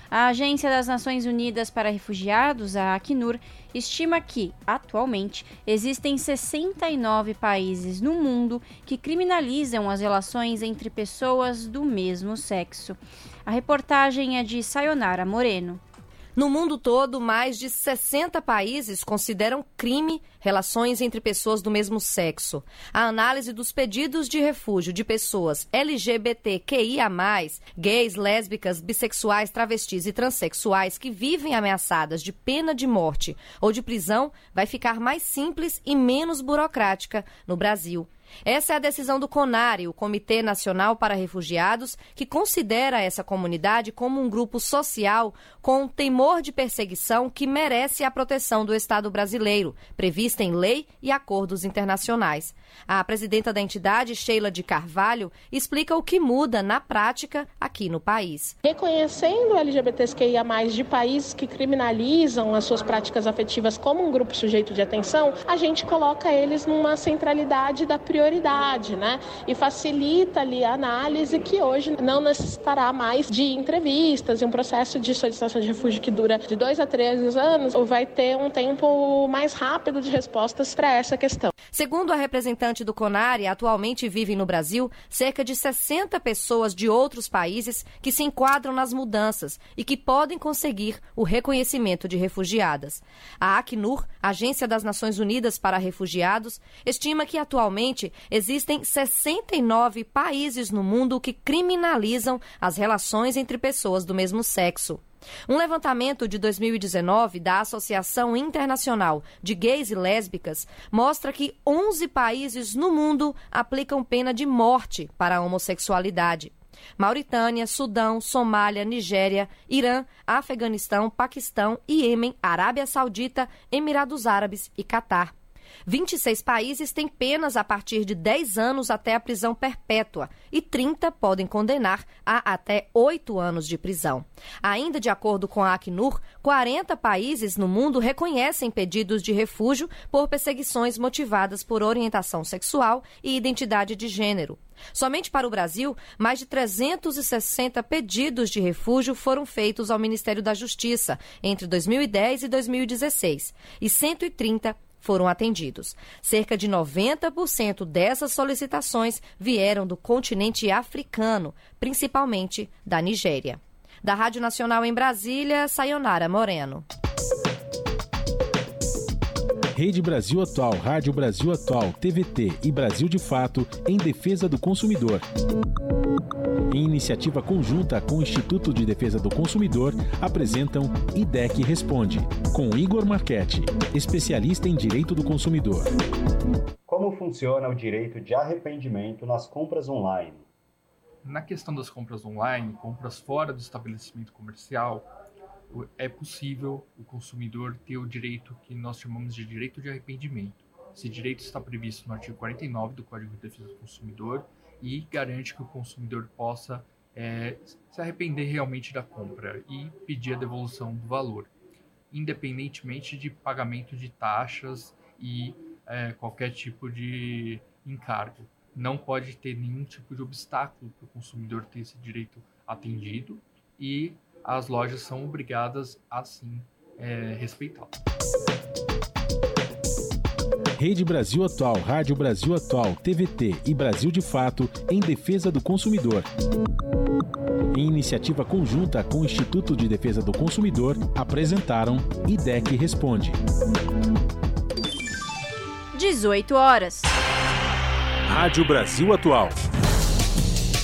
A Agência das Nações Unidas para Refugiados, a Acnur, estima que, atualmente, existem 69 países no mundo que criminalizam as relações entre pessoas do mesmo sexo. A reportagem é de Sayonara Moreno. No mundo todo, mais de 60 países consideram crime relações entre pessoas do mesmo sexo. A análise dos pedidos de refúgio de pessoas LGBTQIA+, gays, lésbicas, bissexuais, travestis e transexuais que vivem ameaçadas de pena de morte ou de prisão vai ficar mais simples e menos burocrática no Brasil. Essa é a decisão do CONARE, o Comitê Nacional para Refugiados, que considera essa comunidade como um grupo social com um temor de perseguição que merece a proteção do Estado brasileiro, prevista em lei e acordos internacionais. A presidenta da entidade, Sheila de Carvalho, explica o que muda na prática aqui no país. Reconhecendo LGBTQIA+, de países que criminalizam as suas práticas afetivas como um grupo sujeito de atenção, a gente coloca eles numa centralidade da prioridade, né? E facilita ali a análise que hoje não necessitará mais de entrevistas e um processo de solicitação de refúgio que dura de 2 a 3 anos, ou vai ter um tempo mais rápido de respostas para essa questão. Segundo a representante do CONARE, atualmente vivem no Brasil cerca de 60 pessoas de outros países que se enquadram nas mudanças e que podem conseguir o reconhecimento de refugiadas. A Acnur, Agência das Nações Unidas para Refugiados, estima que atualmente existem 69 países no mundo que criminalizam as relações entre pessoas do mesmo sexo. Um levantamento de 2019 da Associação Internacional de Gays e Lésbicas mostra que 11 países no mundo aplicam pena de morte para a homossexualidade. Mauritânia, Sudão, Somália, Nigéria, Irã, Afeganistão, Paquistão, Iêmen, Arábia Saudita, Emirados Árabes e Catar. 26 países têm penas a partir de 10 anos até a prisão perpétua e 30 podem condenar a até 8 anos de prisão. Ainda de acordo com a Acnur, 40 países no mundo reconhecem pedidos de refúgio por perseguições motivadas por orientação sexual e identidade de gênero. Somente para o Brasil, mais de 360 pedidos de refúgio foram feitos ao Ministério da Justiça entre 2010 e 2016 e 130 foram atendidos. Cerca de 90% dessas solicitações vieram do continente africano, principalmente da Nigéria. Da Rádio Nacional em Brasília, Sayonara Moreno. Rede Brasil Atual, Rádio Brasil Atual, TVT e Brasil de Fato em defesa do consumidor. Em iniciativa conjunta com o Instituto de Defesa do Consumidor, apresentam IDEC Responde, com Igor Marchetti, especialista em direito do consumidor. Como funciona o direito de arrependimento nas compras online? Na questão das compras online, compras fora do estabelecimento comercial, é possível o consumidor ter o direito que nós chamamos de direito de arrependimento. Esse direito está previsto no artigo 49 do Código de Defesa do Consumidor e garante que o consumidor possa se arrepender realmente da compra e pedir a devolução do valor, independentemente de pagamento de taxas e qualquer tipo de encargo. Não pode ter nenhum tipo de obstáculo para o consumidor ter esse direito atendido e as lojas são obrigadas a, sim, respeitá-lo. Rede Brasil Atual, Rádio Brasil Atual, TVT e Brasil de Fato em defesa do consumidor. Em iniciativa conjunta com o Instituto de Defesa do Consumidor, apresentaram IDEC Responde. 18 horas. Rádio Brasil Atual.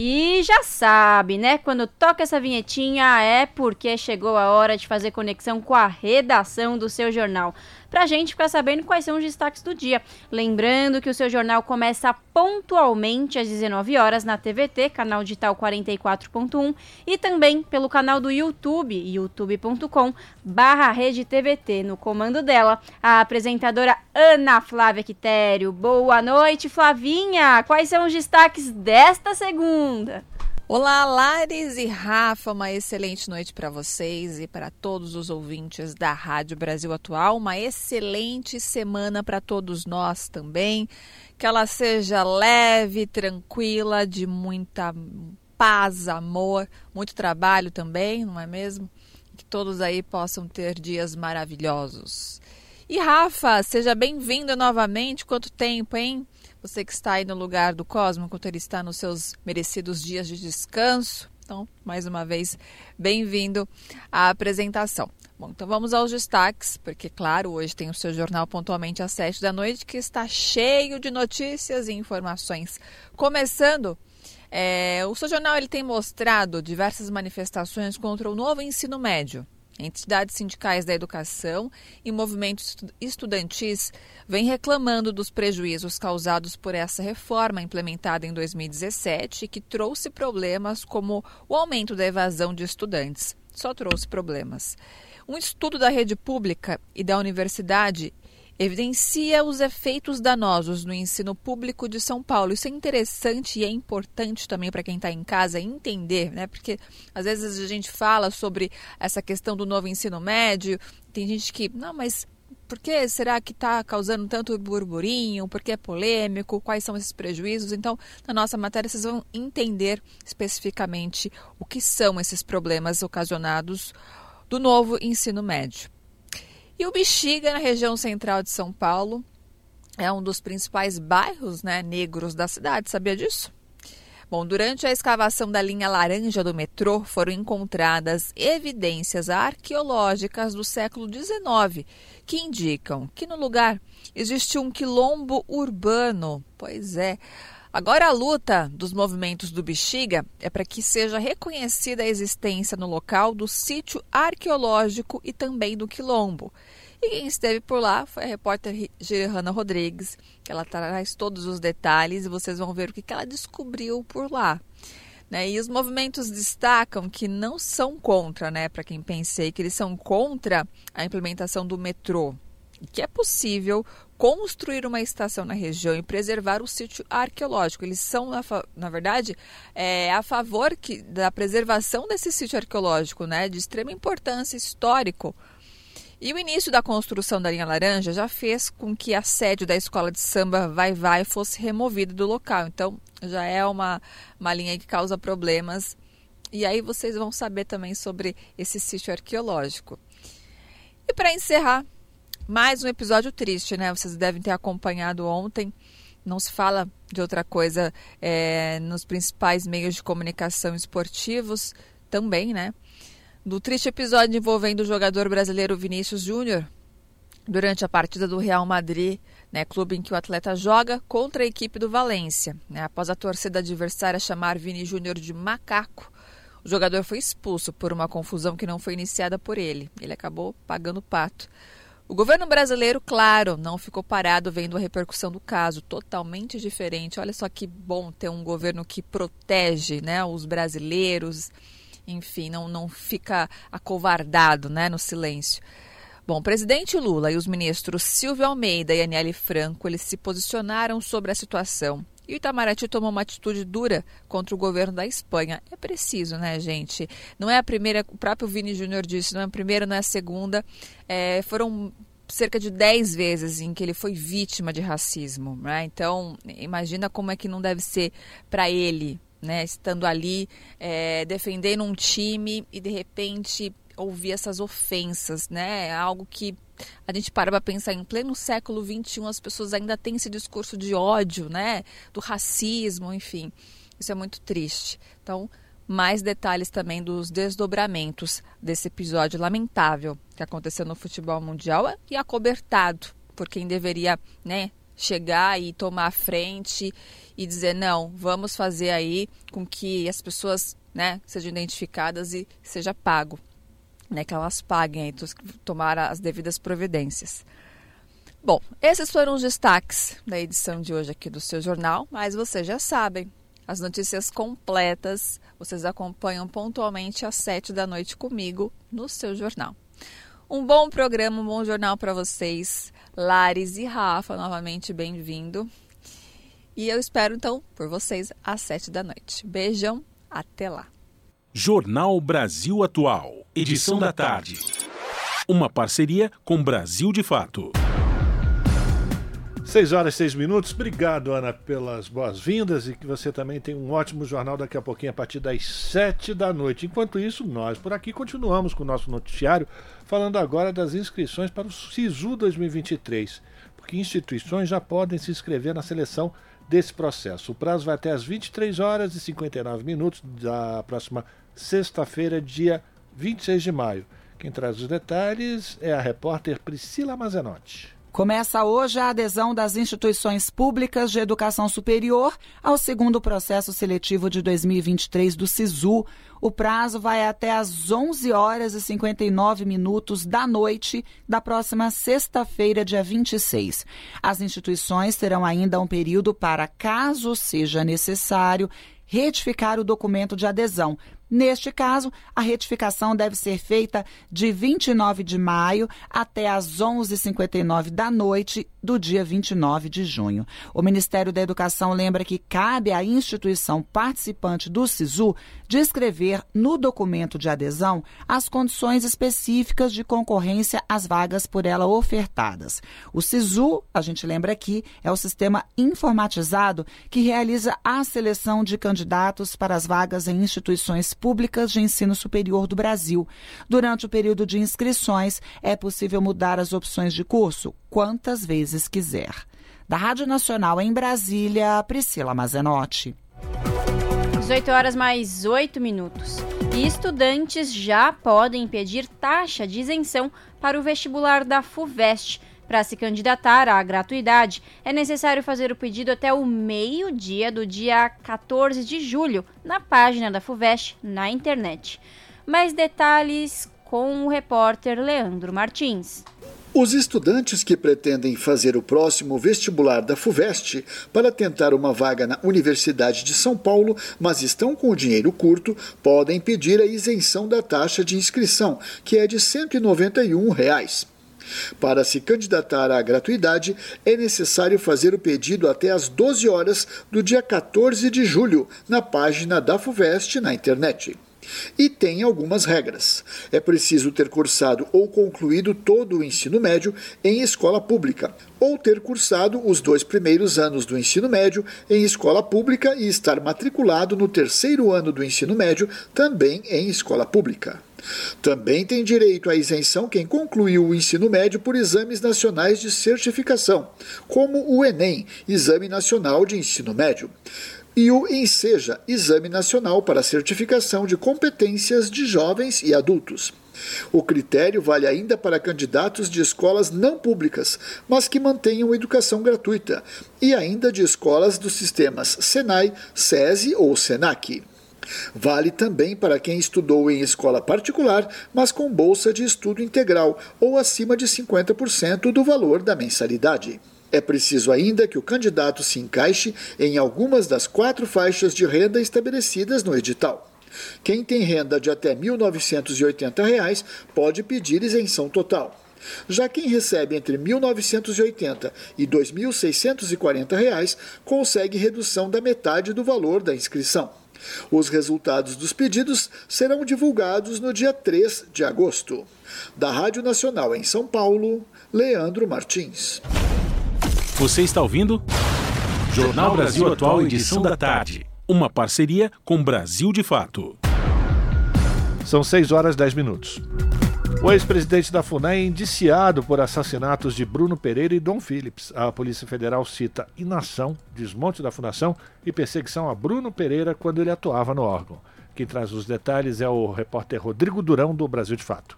E já sabe, né? Quando toca essa vinhetinha é porque chegou a hora de fazer conexão com a redação do seu jornal, pra gente ficar sabendo quais são os destaques do dia. Lembrando que o seu jornal começa pontualmente às 19 horas na TVT, canal digital 44.1, e também pelo canal do YouTube, youtube.com/RedeTVT. No comando dela, a apresentadora Ana Flávia Quitério. Boa noite, Flavinha! Quais são os destaques desta segunda? Olá, Lares e Rafa, uma excelente noite para vocês e para todos os ouvintes da Rádio Brasil Atual. Uma excelente semana para todos nós também. Que ela seja leve, tranquila, de muita paz, amor, muito trabalho também, não é mesmo? Que todos aí possam ter dias maravilhosos. E Rafa, seja bem-vinda novamente. Quanto tempo, hein? Você que está aí no lugar do Cosmo, enquanto ele está nos seus merecidos dias de descanso. Então, mais uma vez, bem-vindo à apresentação. Bom, então vamos aos destaques, porque, claro, hoje tem o seu jornal pontualmente às 7 da noite, que está cheio de notícias e informações. Começando, o seu jornal ele tem mostrado diversas manifestações contra o novo ensino médio. Entidades sindicais da educação e movimentos estudantis vêm reclamando dos prejuízos causados por essa reforma implementada em 2017 que trouxe problemas como o aumento da evasão de estudantes. Só trouxe problemas. Um estudo da rede pública e da universidade evidencia os efeitos danosos no ensino público de São Paulo. Isso é interessante e é importante também para quem está em casa entender, né? Porque às vezes a gente fala sobre essa questão do novo ensino médio, tem gente que, não, mas por que será que está causando tanto burburinho? Por que é polêmico? Quais são esses prejuízos? Então, na nossa matéria, vocês vão entender especificamente o que são esses problemas ocasionados do novo ensino médio. E o Bixiga, na região central de São Paulo, é um dos principais bairros, né, negros da cidade, sabia disso? Bom, durante a escavação da linha laranja do metrô, foram encontradas evidências arqueológicas do século XIX, que indicam que no lugar existiu um quilombo urbano. Pois é. Agora a luta dos movimentos do Bixiga é para que seja reconhecida a existência no local do sítio arqueológico e também do quilombo. E quem esteve por lá foi a repórter Gerhana Rodrigues, que ela traz todos os detalhes e vocês vão ver o que ela descobriu por lá. E os movimentos destacam que não são contra, né? Para quem pensei que eles são contra a implementação do metrô, que é possível construir uma estação na região e preservar o sítio arqueológico. Eles são, na verdade, a favor da preservação desse sítio arqueológico, né, de extrema importância histórico. E o início da construção da linha laranja já fez com que a sede da escola de samba Vai Vai fosse removida do local. Então, já é uma linha que causa problemas. E aí vocês vão saber também sobre esse sítio arqueológico. E para encerrar, mais um episódio triste, né? Vocês devem ter acompanhado ontem. Não se fala de outra coisa nos principais meios de comunicação esportivos também, né? Do triste episódio envolvendo o jogador brasileiro Vinícius Júnior durante a partida do Real Madrid, né, clube em que o atleta joga, contra a equipe do Valência. Né, após a torcida adversária chamar Vini Júnior de macaco, o jogador foi expulso por uma confusão que não foi iniciada por ele. Ele acabou pagando o pato. O governo brasileiro, claro, não ficou parado vendo a repercussão do caso, totalmente diferente. Olha só que bom ter um governo que protege, né, os brasileiros. Enfim, não fica acovardado, né, no silêncio. Bom, o presidente Lula e os ministros Silvio Almeida e Aniele Franco, eles se posicionaram sobre a situação. E o Itamaraty tomou uma atitude dura contra o governo da Espanha. É preciso, né, gente? Não é a primeira, o próprio Vini Júnior disse, não é a primeira, não é a segunda. Foram cerca de 10 vezes em que ele foi vítima de racismo, né? Então, imagina como é que não deve ser para ele, né, estando ali defendendo um time e de repente ouvir essas ofensas, né? Algo que a gente para pra pensar, em pleno século XXI as pessoas ainda têm esse discurso de ódio, né, do racismo, enfim, isso é muito triste. Então, mais detalhes também dos desdobramentos desse episódio lamentável que aconteceu no futebol mundial e acobertado por quem deveria, né, chegar e tomar a frente e dizer, não, vamos fazer aí com que as pessoas, né, sejam identificadas e seja pago, né, que elas paguem aí, tomar as devidas providências. Bom, esses foram os destaques da edição de hoje aqui do seu jornal, mas vocês já sabem, as notícias completas vocês acompanham pontualmente às 19h comigo no seu jornal. Um bom programa, um bom jornal para vocês. Lares e Rafa, novamente bem-vindo. E eu espero, então, por vocês às 19h. Beijão, até lá. Jornal Brasil Atual, edição da tarde. Uma parceria com Brasil de Fato. 6h06. Obrigado, Ana, pelas boas-vindas e que você também tenha um ótimo jornal daqui a pouquinho, a partir das 19h. Enquanto isso, nós por aqui continuamos com o nosso noticiário, falando agora das inscrições para o SISU 2023, porque instituições já podem se inscrever na seleção desse processo. O prazo vai até às 23h59 da próxima sexta-feira, dia 26 de maio. Quem traz os detalhes é a repórter Priscila Mazenotti. Começa hoje a adesão das instituições públicas de educação superior ao segundo processo seletivo de 2023 do SISU. O prazo vai até às 23h59 da noite da próxima sexta-feira, dia 26. As instituições terão ainda um período para, caso seja necessário, retificar o documento de adesão. Neste caso, a retificação deve ser feita de 29 de maio até às 23h59 da noite do dia 29 de junho. O Ministério da Educação lembra que cabe à instituição participante do SISU descrever no documento de adesão as condições específicas de concorrência às vagas por ela ofertadas. O SISU, a gente lembra aqui, é o sistema informatizado que realiza a seleção de candidatos para as vagas em instituições públicas de ensino superior do Brasil. Durante o período de inscrições, é possível mudar as opções de curso quantas vezes quiser. Da Rádio Nacional em Brasília, Priscila Mazenotti. 18h08. E estudantes já podem pedir taxa de isenção para o vestibular da FUVEST. Para se candidatar à gratuidade, é necessário fazer o pedido até o meio-dia do dia 14 de julho, na página da FUVEST, na internet. Mais detalhes com o repórter Leandro Martins. Os estudantes que pretendem fazer o próximo vestibular da FUVEST para tentar uma vaga na Universidade de São Paulo, mas estão com o dinheiro curto, podem pedir a isenção da taxa de inscrição, que é de R$ 191. Para se candidatar à gratuidade, é necessário fazer o pedido até às 12 horas do dia 14 de julho, na página da FUVEST na internet. E tem algumas regras. É preciso ter cursado ou concluído todo o ensino médio em escola pública, ou ter cursado os 2 primeiros anos do ensino médio em escola pública e estar matriculado no 3º ano do ensino médio também em escola pública. Também tem direito à isenção quem concluiu o ensino médio por exames nacionais de certificação, como o Enem, Exame Nacional de Ensino Médio, e o ENSEJA, Exame Nacional para Certificação de Competências de Jovens e Adultos. O critério vale ainda para candidatos de escolas não públicas, mas que mantenham educação gratuita, e ainda de escolas dos sistemas SENAI, SESI ou SENAC. Vale também para quem estudou em escola particular, mas com bolsa de estudo integral ou acima de 50% do valor da mensalidade. É preciso ainda que o candidato se encaixe em algumas das 4 faixas de renda estabelecidas no edital. Quem tem renda de até R$ 1.980 pode pedir isenção total. Já quem recebe entre R$ 1.980 e R$ 2.640 consegue redução da metade do valor da inscrição. Os resultados dos pedidos serão divulgados no dia 3 de agosto. Da Rádio Nacional em São Paulo, Leandro Martins. Você está ouvindo? Jornal Brasil Atual, edição da tarde. Uma parceria com Brasil de Fato. São 6:10. O ex-presidente da FUNAI é indiciado por assassinatos de Bruno Pereira e Dom Phillips. A Polícia Federal cita inação, desmonte da fundação e perseguição a Bruno Pereira quando ele atuava no órgão. Quem traz os detalhes é o repórter Rodrigo Durão, do Brasil de Fato.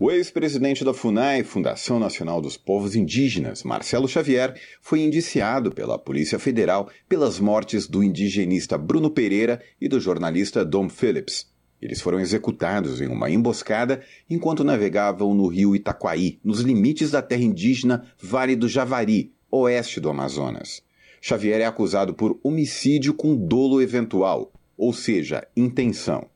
O ex-presidente da FUNAI, Fundação Nacional dos Povos Indígenas, Marcelo Xavier, foi indiciado pela Polícia Federal pelas mortes do indigenista Bruno Pereira e do jornalista Dom Phillips. Eles foram executados em uma emboscada enquanto navegavam no rio Itaquaí, nos limites da terra indígena Vale do Javari, oeste do Amazonas. Xavier é acusado por homicídio com dolo eventual, ou seja, intenção.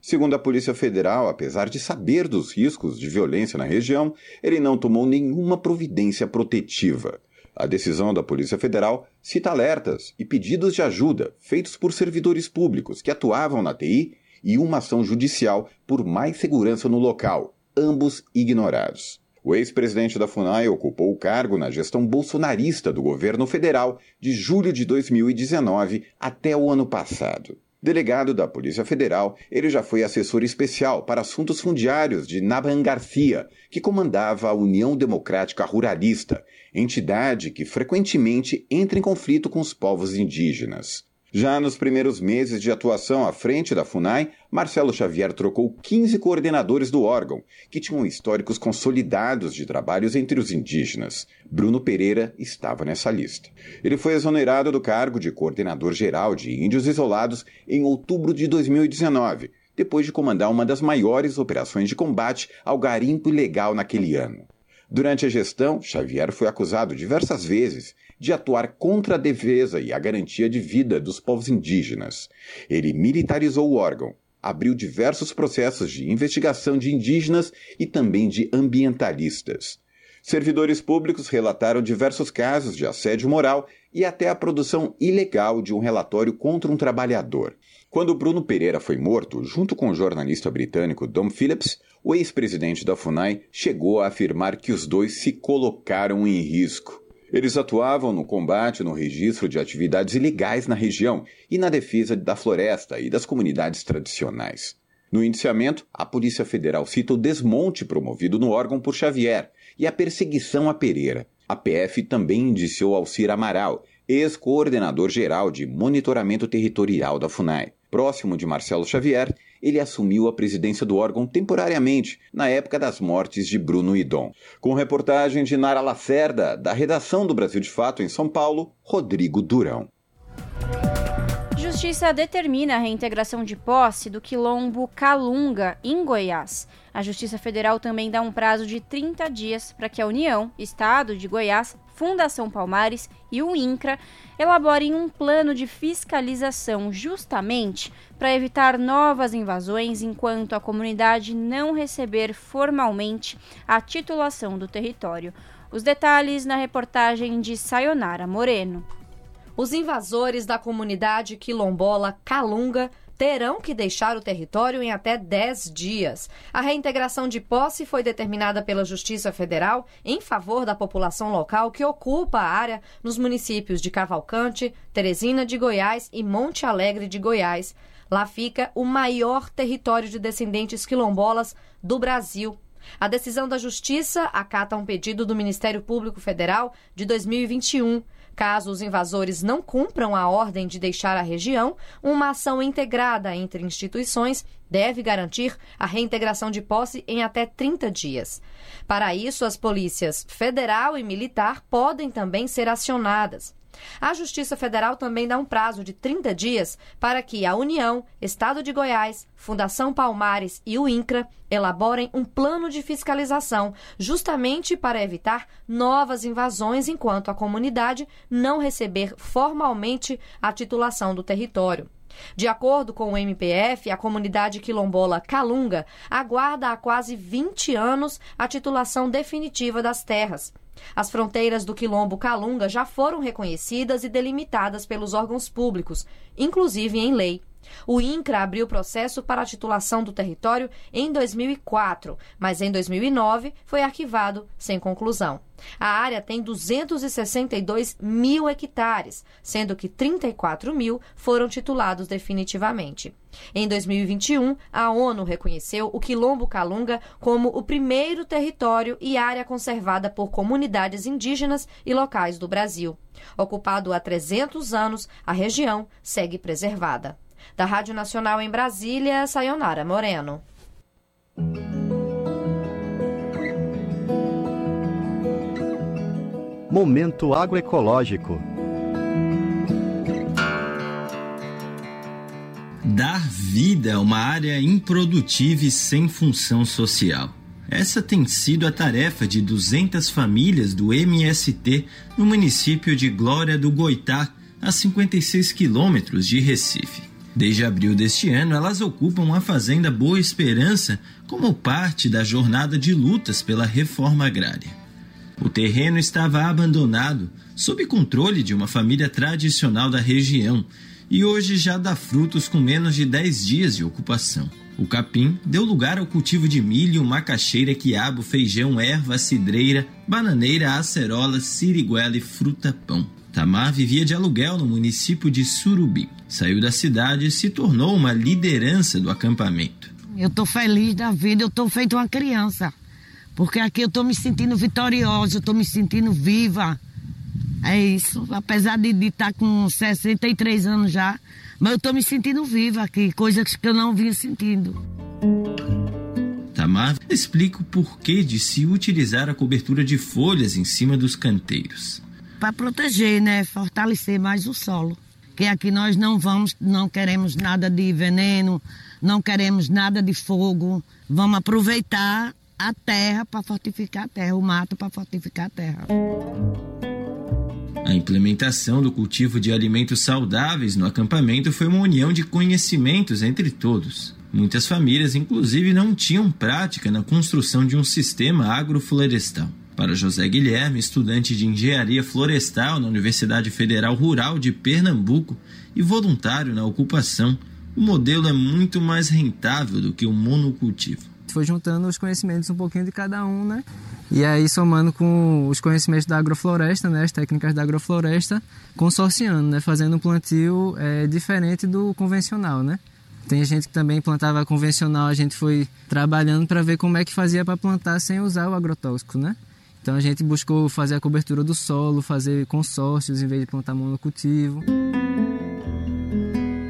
Segundo a Polícia Federal, apesar de saber dos riscos de violência na região, ele não tomou nenhuma providência protetiva. A decisão da Polícia Federal cita alertas e pedidos de ajuda feitos por servidores públicos que atuavam na TI e uma ação judicial por mais segurança no local, ambos ignorados. O ex-presidente da FUNAI ocupou o cargo na gestão bolsonarista do governo federal de julho de 2019 até o ano passado. Delegado da Polícia Federal, ele já foi assessor especial para assuntos fundiários de Rafael Garcia, que comandava a União Democrática Ruralista, entidade que frequentemente entra em conflito com os povos indígenas. Já nos primeiros meses de atuação à frente da FUNAI, Marcelo Xavier trocou 15 coordenadores do órgão, que tinham históricos consolidados de trabalhos entre os indígenas. Bruno Pereira estava nessa lista. Ele foi exonerado do cargo de coordenador-geral de Índios Isolados em outubro de 2019, depois de comandar uma das maiores operações de combate ao garimpo ilegal naquele ano. Durante a gestão, Xavier foi acusado diversas vezes de atuar contra a defesa e a garantia de vida dos povos indígenas. Ele militarizou o órgão, abriu diversos processos de investigação de indígenas e também de ambientalistas. Servidores públicos relataram diversos casos de assédio moral e até a produção ilegal de um relatório contra um trabalhador. Quando Bruno Pereira foi morto, junto com o jornalista britânico Dom Phillips, o ex-presidente da FUNAI chegou a afirmar que os dois se colocaram em risco. Eles atuavam no combate no registro de atividades ilegais na região e na defesa da floresta e das comunidades tradicionais. No indiciamento, a Polícia Federal cita o desmonte promovido no órgão por Xavier e a perseguição a Pereira. A PF também indiciou Alcir Amaral, ex-coordenador-geral de monitoramento territorial da FUNAI. Próximo de Marcelo Xavier, ele assumiu a presidência do órgão temporariamente, na época das mortes de Bruno e Dom. Com reportagem de Nara Lacerda, da redação do Brasil de Fato em São Paulo, Rodrigo Durão. Justiça determina a reintegração de posse do quilombo Calunga, em Goiás. A Justiça Federal também dá um prazo de 30 dias para que a União, Estado de Goiás, Fundação Palmares e o INCRA elaborem um plano de fiscalização justamente para evitar novas invasões enquanto a comunidade não receber formalmente a titulação do território. Os detalhes na reportagem de Sayonara Moreno. Os invasores da comunidade quilombola Calunga terão que deixar o território em até 10 dias. A reintegração de posse foi determinada pela Justiça Federal em favor da população local que ocupa a área nos municípios de Cavalcante, Teresina de Goiás e Monte Alegre de Goiás. Lá fica o maior território de descendentes quilombolas do Brasil. A decisão da Justiça acata um pedido do Ministério Público Federal de 2021. Caso os invasores não cumpram a ordem de deixar a região, uma ação integrada entre instituições deve garantir a reintegração de posse em até 30 dias. Para isso, as polícias federal e militar podem também ser acionadas. A Justiça Federal também dá um prazo de 30 dias para que a União, Estado de Goiás, Fundação Palmares e o INCRA elaborem um plano de fiscalização, justamente para evitar novas invasões enquanto a comunidade não receber formalmente a titulação do território. De acordo com o MPF, a comunidade quilombola Calunga aguarda há quase 20 anos a titulação definitiva das terras. As fronteiras do quilombo Calunga já foram reconhecidas e delimitadas pelos órgãos públicos, inclusive em lei. O INCRA abriu processo para a titulação do território em 2004, mas em 2009 foi arquivado sem conclusão. A área tem 262 mil hectares, sendo que 34 mil foram titulados definitivamente. Em 2021, a ONU reconheceu o quilombo Calunga como o primeiro território e área conservada por comunidades indígenas e locais do Brasil. Ocupado há 300 anos, a região segue preservada. Da Rádio Nacional em Brasília, Sayonara Moreno. Momento agroecológico. Dar vida a uma área improdutiva e sem função social. Essa tem sido a tarefa de 200 famílias do MST no município de Glória do Goitá, a 56 quilômetros de Recife. Desde abril deste ano, elas ocupam a Fazenda Boa Esperança como parte da jornada de lutas pela reforma agrária. O terreno estava abandonado, sob controle de uma família tradicional da região, e hoje já dá frutos com menos de 10 dias de ocupação. O capim deu lugar ao cultivo de milho, macaxeira, quiabo, feijão, erva, cidreira, bananeira, acerola, siriguela e fruta-pão. Tamar vivia de aluguel no município de Surubim. Saiu da cidade e se tornou uma liderança do acampamento. Eu estou feliz da vida, eu estou feito uma criança. Porque aqui eu estou me sentindo vitoriosa, eu estou me sentindo viva. É isso, apesar de estar com 63 anos já, mas eu estou me sentindo viva aqui, coisas que eu não vinha sentindo. Tamar explica o porquê de se utilizar a cobertura de folhas em cima dos canteiros. Para proteger, né? Fortalecer mais o solo. Que aqui nós não queremos nada de veneno, não queremos nada de fogo. Vamos aproveitar a terra para fortificar a terra, o mato para fortificar a terra. A implementação do cultivo de alimentos saudáveis no acampamento foi uma união de conhecimentos entre todos. Muitas famílias, inclusive, não tinham prática na construção de um sistema agroflorestal. Para José Guilherme, estudante de Engenharia Florestal na Universidade Federal Rural de Pernambuco e voluntário na ocupação, o modelo é muito mais rentável do que o monocultivo. Foi juntando os conhecimentos um pouquinho de cada um, né? E aí somando com os conhecimentos da agrofloresta, né? As técnicas da agrofloresta, consorciando, né? Fazendo um plantio diferente do convencional, né? Tem gente que também plantava convencional, a gente foi trabalhando para ver como é que fazia para plantar sem usar o agrotóxico, né? Então a gente buscou fazer a cobertura do solo, fazer consórcios em vez de plantar monocultivo.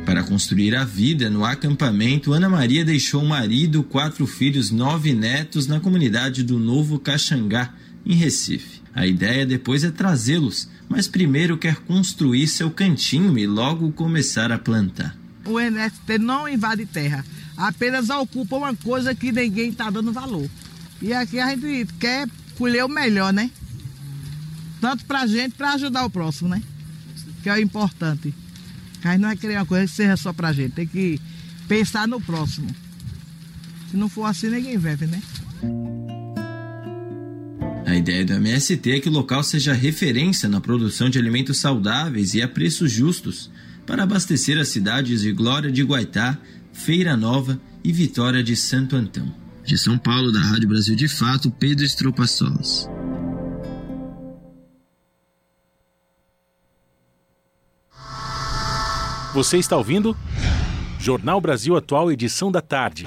Para construir a vida no acampamento, Ana Maria deixou o marido, 4 filhos, 9 netos na comunidade do Novo Caxangá, em Recife. A ideia depois é trazê-los, mas primeiro quer construir seu cantinho e logo começar a plantar. O MST não invade terra, apenas ocupa uma coisa que ninguém está dando valor. E aqui a gente quer colher o melhor, né? Tanto para a gente, para ajudar o próximo, né? Que é o importante. Mas não é querer uma coisa que seja só para a gente, tem que pensar no próximo. Se não for assim, ninguém vive, né? A ideia do MST é que o local seja referência na produção de alimentos saudáveis e a preços justos para abastecer as cidades de Glória de Guaitá, Feira Nova e Vitória de Santo Antão. De São Paulo, da Rádio Brasil de Fato, Pedro Estropaçolas. Você está ouvindo? Jornal Brasil Atual, edição da tarde.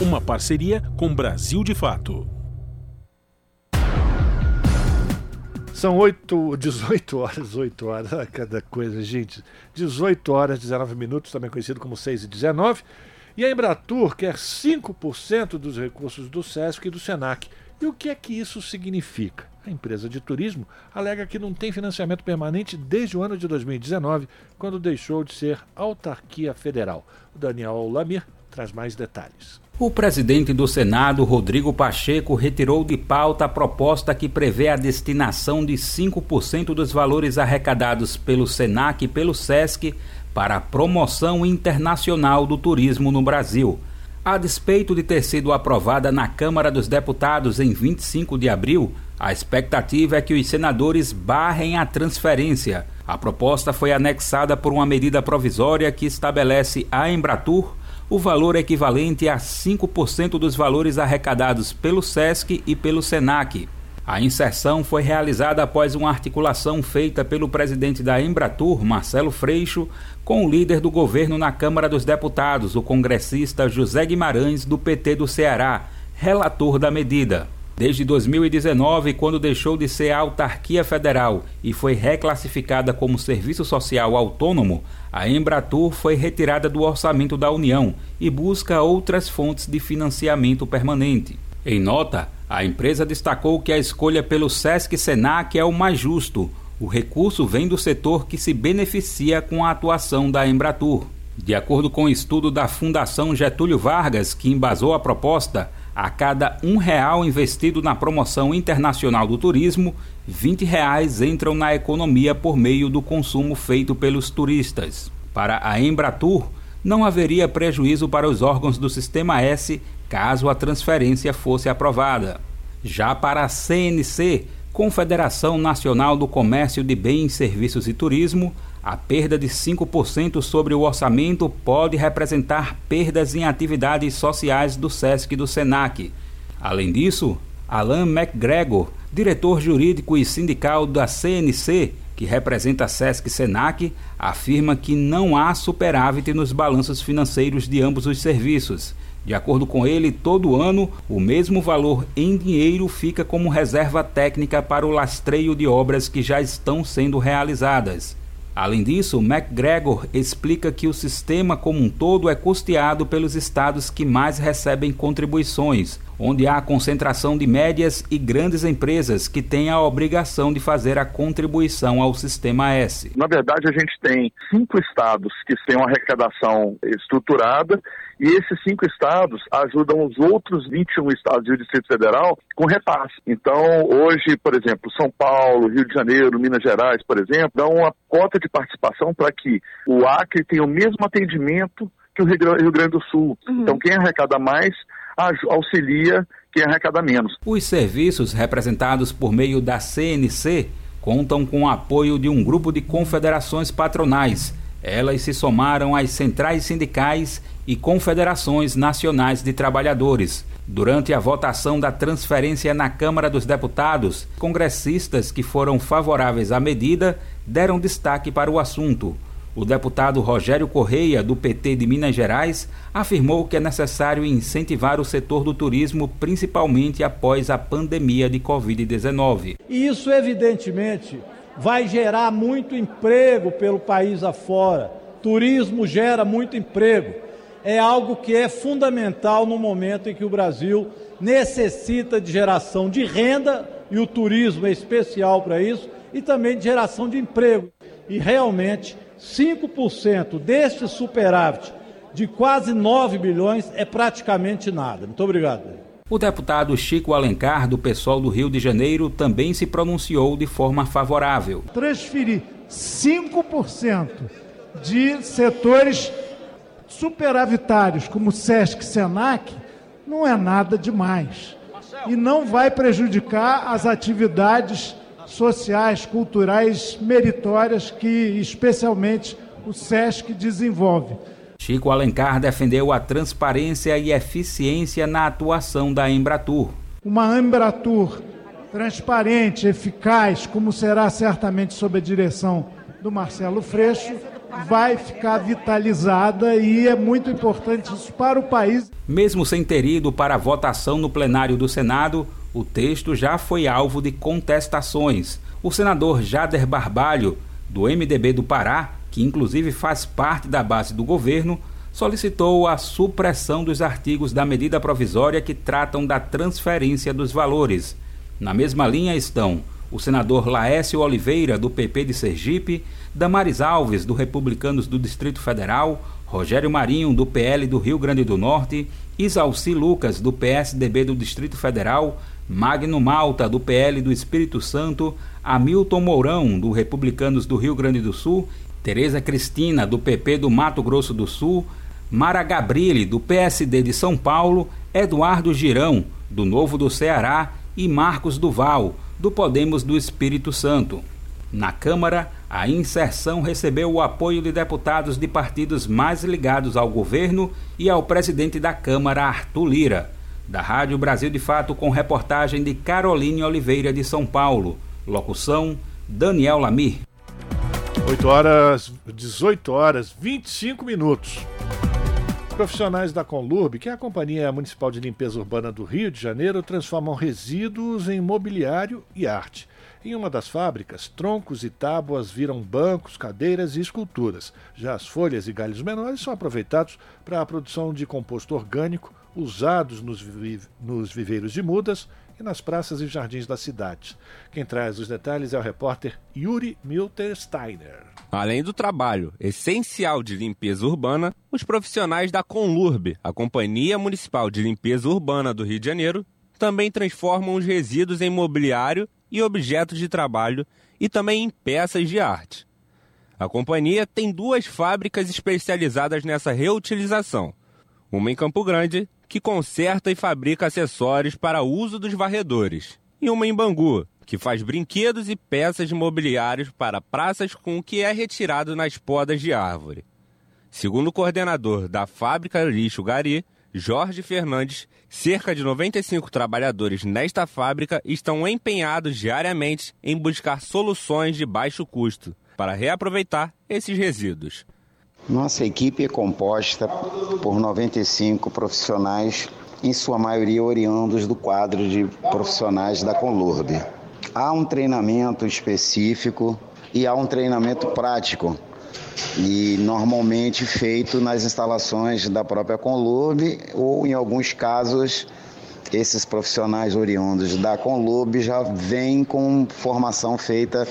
Uma parceria com Brasil de Fato. São 18 horas, cada coisa, gente. 18 horas, 19 minutos, também conhecido como 6h19. E a Embratur quer 5% dos recursos do SESC e do SENAC. E o que é que isso significa? A empresa de turismo alega que não tem financiamento permanente desde o ano de 2019, quando deixou de ser autarquia federal. O Daniel Lamir traz mais detalhes. O presidente do Senado, Rodrigo Pacheco, retirou de pauta a proposta que prevê a destinação de 5% dos valores arrecadados pelo SENAC e pelo SESC para a promoção internacional do turismo no Brasil. A despeito de ter sido aprovada na Câmara dos Deputados em 25 de abril, a expectativa é que os senadores barrem a transferência. A proposta foi anexada por uma medida provisória que estabelece à Embratur o valor equivalente a 5% dos valores arrecadados pelo SESC e pelo SENAC. A inserção foi realizada após uma articulação feita pelo presidente da Embratur, Marcelo Freixo, com o líder do governo na Câmara dos Deputados, o congressista José Guimarães, do PT do Ceará, relator da medida. Desde 2019, quando deixou de ser autarquia federal e foi reclassificada como serviço social autônomo, a Embratur foi retirada do orçamento da União e busca outras fontes de financiamento permanente. Em nota, a empresa destacou que a escolha pelo SESC-SENAC é o mais justo. O recurso vem do setor que se beneficia com a atuação da Embratur. De acordo com o estudo da Fundação Getúlio Vargas, que embasou a proposta, a cada R$1 investido na promoção internacional do turismo, R$20 entram na economia por meio do consumo feito pelos turistas. Para a Embratur, não haveria prejuízo para os órgãos do Sistema S caso a transferência fosse aprovada. Já para a CNC, Confederação Nacional do Comércio de Bens, Serviços e Turismo, a perda de 5% sobre o orçamento pode representar perdas em atividades sociais do SESC e do SENAC. Além disso, Alan McGregor, diretor jurídico e sindical da CNC, que representa SESC e SENAC, afirma que não há superávit nos balanços financeiros de ambos os serviços. De acordo com ele, todo ano, o mesmo valor em dinheiro fica como reserva técnica para o lastreio de obras que já estão sendo realizadas. Além disso, McGregor explica que o sistema como um todo é custeado pelos estados que mais recebem contribuições, onde há concentração de médias e grandes empresas que têm a obrigação de fazer a contribuição ao Sistema S. Na verdade, a gente tem 5 estados que têm uma arrecadação estruturada e esses 5 estados ajudam os outros 21 estados e o Distrito Federal com repasse. Então, hoje, por exemplo, São Paulo, Rio de Janeiro, Minas Gerais, por exemplo, dão uma cota de participação para que o Acre tenha o mesmo atendimento que o Rio Grande do Sul. Uhum. Então, quem arrecada mais auxilia quem arrecada menos. Os serviços representados por meio da CNC contam com o apoio de um grupo de confederações patronais. Elas se somaram às centrais sindicais e confederações nacionais de trabalhadores. Durante a votação da transferência na Câmara dos Deputados, congressistas que foram favoráveis à medida deram destaque para o assunto. O deputado Rogério Correia, do PT de Minas Gerais, afirmou que é necessário incentivar o setor do turismo, principalmente após a pandemia de Covid-19. Isso, evidentemente, vai gerar muito emprego pelo país afora. Turismo gera muito emprego. é algo que é fundamental no momento em que o Brasil necessita de geração de renda, e o turismo é especial para isso, e também de geração de emprego. E realmente, 5% deste superávit de quase 9 bilhões é praticamente nada. Muito obrigado. O deputado Chico Alencar, do PSOL do Rio de Janeiro, também se pronunciou de forma favorável. Transferir 5% de setores superavitários, como SESC e SENAC, não é nada demais. E não vai prejudicar as atividades sociais, culturais, meritórias que especialmente o SESC desenvolve. Chico Alencar defendeu a transparência e eficiência na atuação da Embratur. Uma Embratur transparente, eficaz, como será certamente sob a direção do Marcelo Freixo, vai ficar vitalizada, e é muito importante isso para o país. Mesmo sem ter ido para a votação no plenário do Senado, o texto já foi alvo de contestações. O senador Jader Barbalho, do MDB do Pará, que inclusive faz parte da base do governo, solicitou a supressão dos artigos da medida provisória que tratam da transferência dos valores. Na mesma linha estão o senador Laércio Oliveira, do PP de Sergipe, Damares Alves, do Republicanos do Distrito Federal, Rogério Marinho, do PL do Rio Grande do Norte, Isauci Lucas, do PSDB do Distrito Federal, Magno Malta, do PL do Espírito Santo, Hamilton Mourão, do Republicanos do Rio Grande do Sul, Tereza Cristina, do PP do Mato Grosso do Sul, Mara Gabrilli, do PSD de São Paulo, Eduardo Girão, do Novo do Ceará, e Marcos Duval, do Podemos do Espírito Santo. Na Câmara, a inserção recebeu o apoio de deputados de partidos mais ligados ao governo e ao presidente da Câmara, Arthur Lira. Da Rádio Brasil de Fato, com reportagem de Caroline Oliveira, de São Paulo. Locução, Daniel Lamir. 18h, 25 minutos. Profissionais da Conlurb, que é a Companhia Municipal de Limpeza Urbana do Rio de Janeiro, transformam resíduos em mobiliário e arte. Em uma das fábricas, troncos e tábuas viram bancos, cadeiras e esculturas. Já as folhas e galhos menores são aproveitados para a produção de composto orgânico, usados nos viveiros de mudas e nas praças e jardins da cidade. Quem traz os detalhes é o repórter Yuri Miltersteiner. Além do trabalho essencial de limpeza urbana, os profissionais da Conlurb, a Companhia Municipal de Limpeza Urbana do Rio de Janeiro, também transformam os resíduos em mobiliário e objetos de trabalho, e também em peças de arte. A companhia tem duas fábricas especializadas nessa reutilização. Uma em Campo Grande, que conserta e fabrica acessórios para uso dos varredores. E uma em Bangu, que faz brinquedos e peças de mobiliários para praças com o que é retirado nas podas de árvore. Segundo o coordenador da fábrica Lixo Gari, Jorge Fernandes, cerca de 95 trabalhadores nesta fábrica estão empenhados diariamente em buscar soluções de baixo custo para reaproveitar esses resíduos. Nossa equipe é composta por 95 profissionais, em sua maioria oriundos do quadro de profissionais da Conlurb. Há um treinamento específico e há um treinamento prático, e normalmente feito nas instalações da própria Conlurb, ou em alguns casos esses profissionais oriundos da Conlurb já vêm com formação feita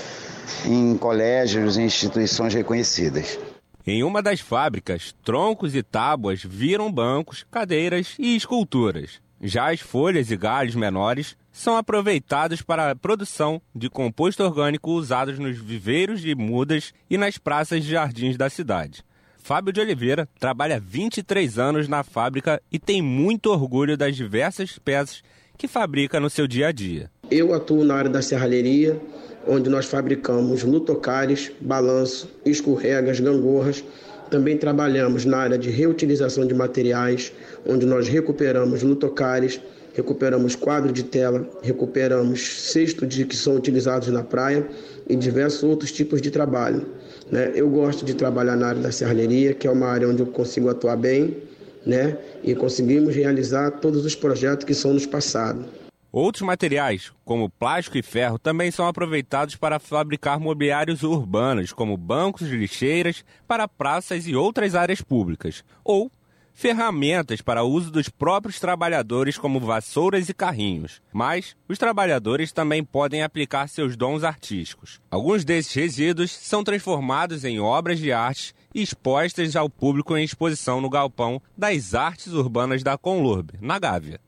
em colégios e instituições reconhecidas. Em uma das fábricas, troncos e tábuas viram bancos, cadeiras e esculturas. Já as folhas e galhos menores são aproveitados para a produção de composto orgânico usados nos viveiros de mudas e nas praças e jardins da cidade. Fábio de Oliveira trabalha 23 anos na fábrica e tem muito orgulho das diversas peças que fabrica no seu dia a dia. Eu atuo na área da serralheria, onde nós fabricamos lutocares, balanço, escorregas, gangorras. Também trabalhamos na área de reutilização de materiais, onde nós recuperamos lutocares, recuperamos quadro de tela, recuperamos cesto que são utilizados na praia e diversos outros tipos de trabalho. Né? Eu gosto de trabalhar na área da serralheria, que é uma área onde eu consigo atuar bem, né? E conseguimos realizar todos os projetos que são nos passados. Outros materiais, como plástico e ferro, também são aproveitados para fabricar mobiliários urbanos, como bancos, lixeiras, para praças e outras áreas públicas, ou ferramentas para uso dos próprios trabalhadores, como vassouras e carrinhos. Mas os trabalhadores também podem aplicar seus dons artísticos. Alguns desses resíduos são transformados em obras de arte e expostas ao público em exposição no Galpão das Artes Urbanas da Conlurb, na Gávea.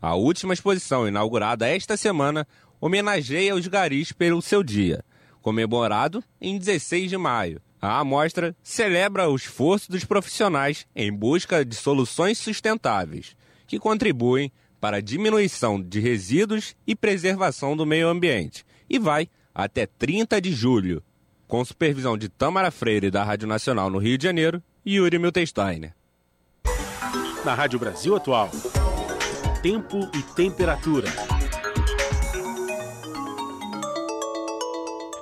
A última exposição, inaugurada esta semana, homenageia os garis pelo seu dia, comemorado em 16 de maio. A amostra celebra o esforço dos profissionais em busca de soluções sustentáveis, que contribuem para a diminuição de resíduos e preservação do meio ambiente, e vai até 30 de julho. Com supervisão de Tamara Freire, da Rádio Nacional no Rio de Janeiro, e Yuri Miltensteiner. Na Rádio Brasil Atual, tempo e temperatura.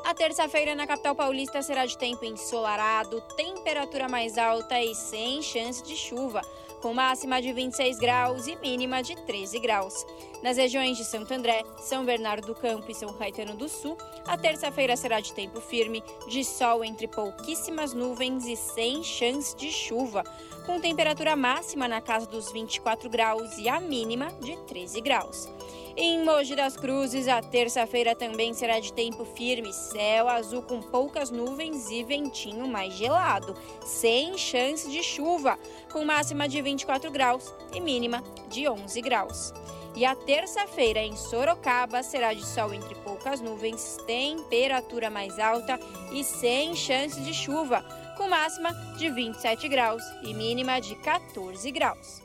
A terça-feira na capital paulista será de tempo ensolarado, temperatura mais alta e sem chance de chuva, com máxima de 26 graus e mínima de 13 graus. Nas regiões de Santo André, São Bernardo do Campo e São Caetano do Sul, a terça-feira será de tempo firme, de sol entre pouquíssimas nuvens e sem chance de chuva, com temperatura máxima na casa dos 24 graus e a mínima de 13 graus. Em Mogi das Cruzes, a terça-feira também será de tempo firme, céu azul com poucas nuvens e ventinho mais gelado, sem chance de chuva, com máxima de 24 graus e mínima de 11 graus. E a terça-feira em Sorocaba será de sol entre poucas nuvens, temperatura mais alta e sem chance de chuva, com máxima de 27 graus e mínima de 14 graus.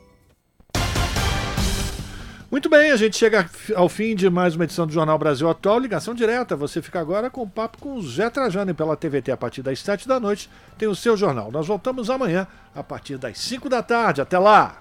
Muito bem, a gente chega ao fim de mais uma edição do Jornal Brasil Atual, ligação direta. Você fica agora com o papo com o Zé Trajano e pela TVT a partir das 7 da noite tem o seu jornal. Nós voltamos amanhã a partir das 5 da tarde. Até lá!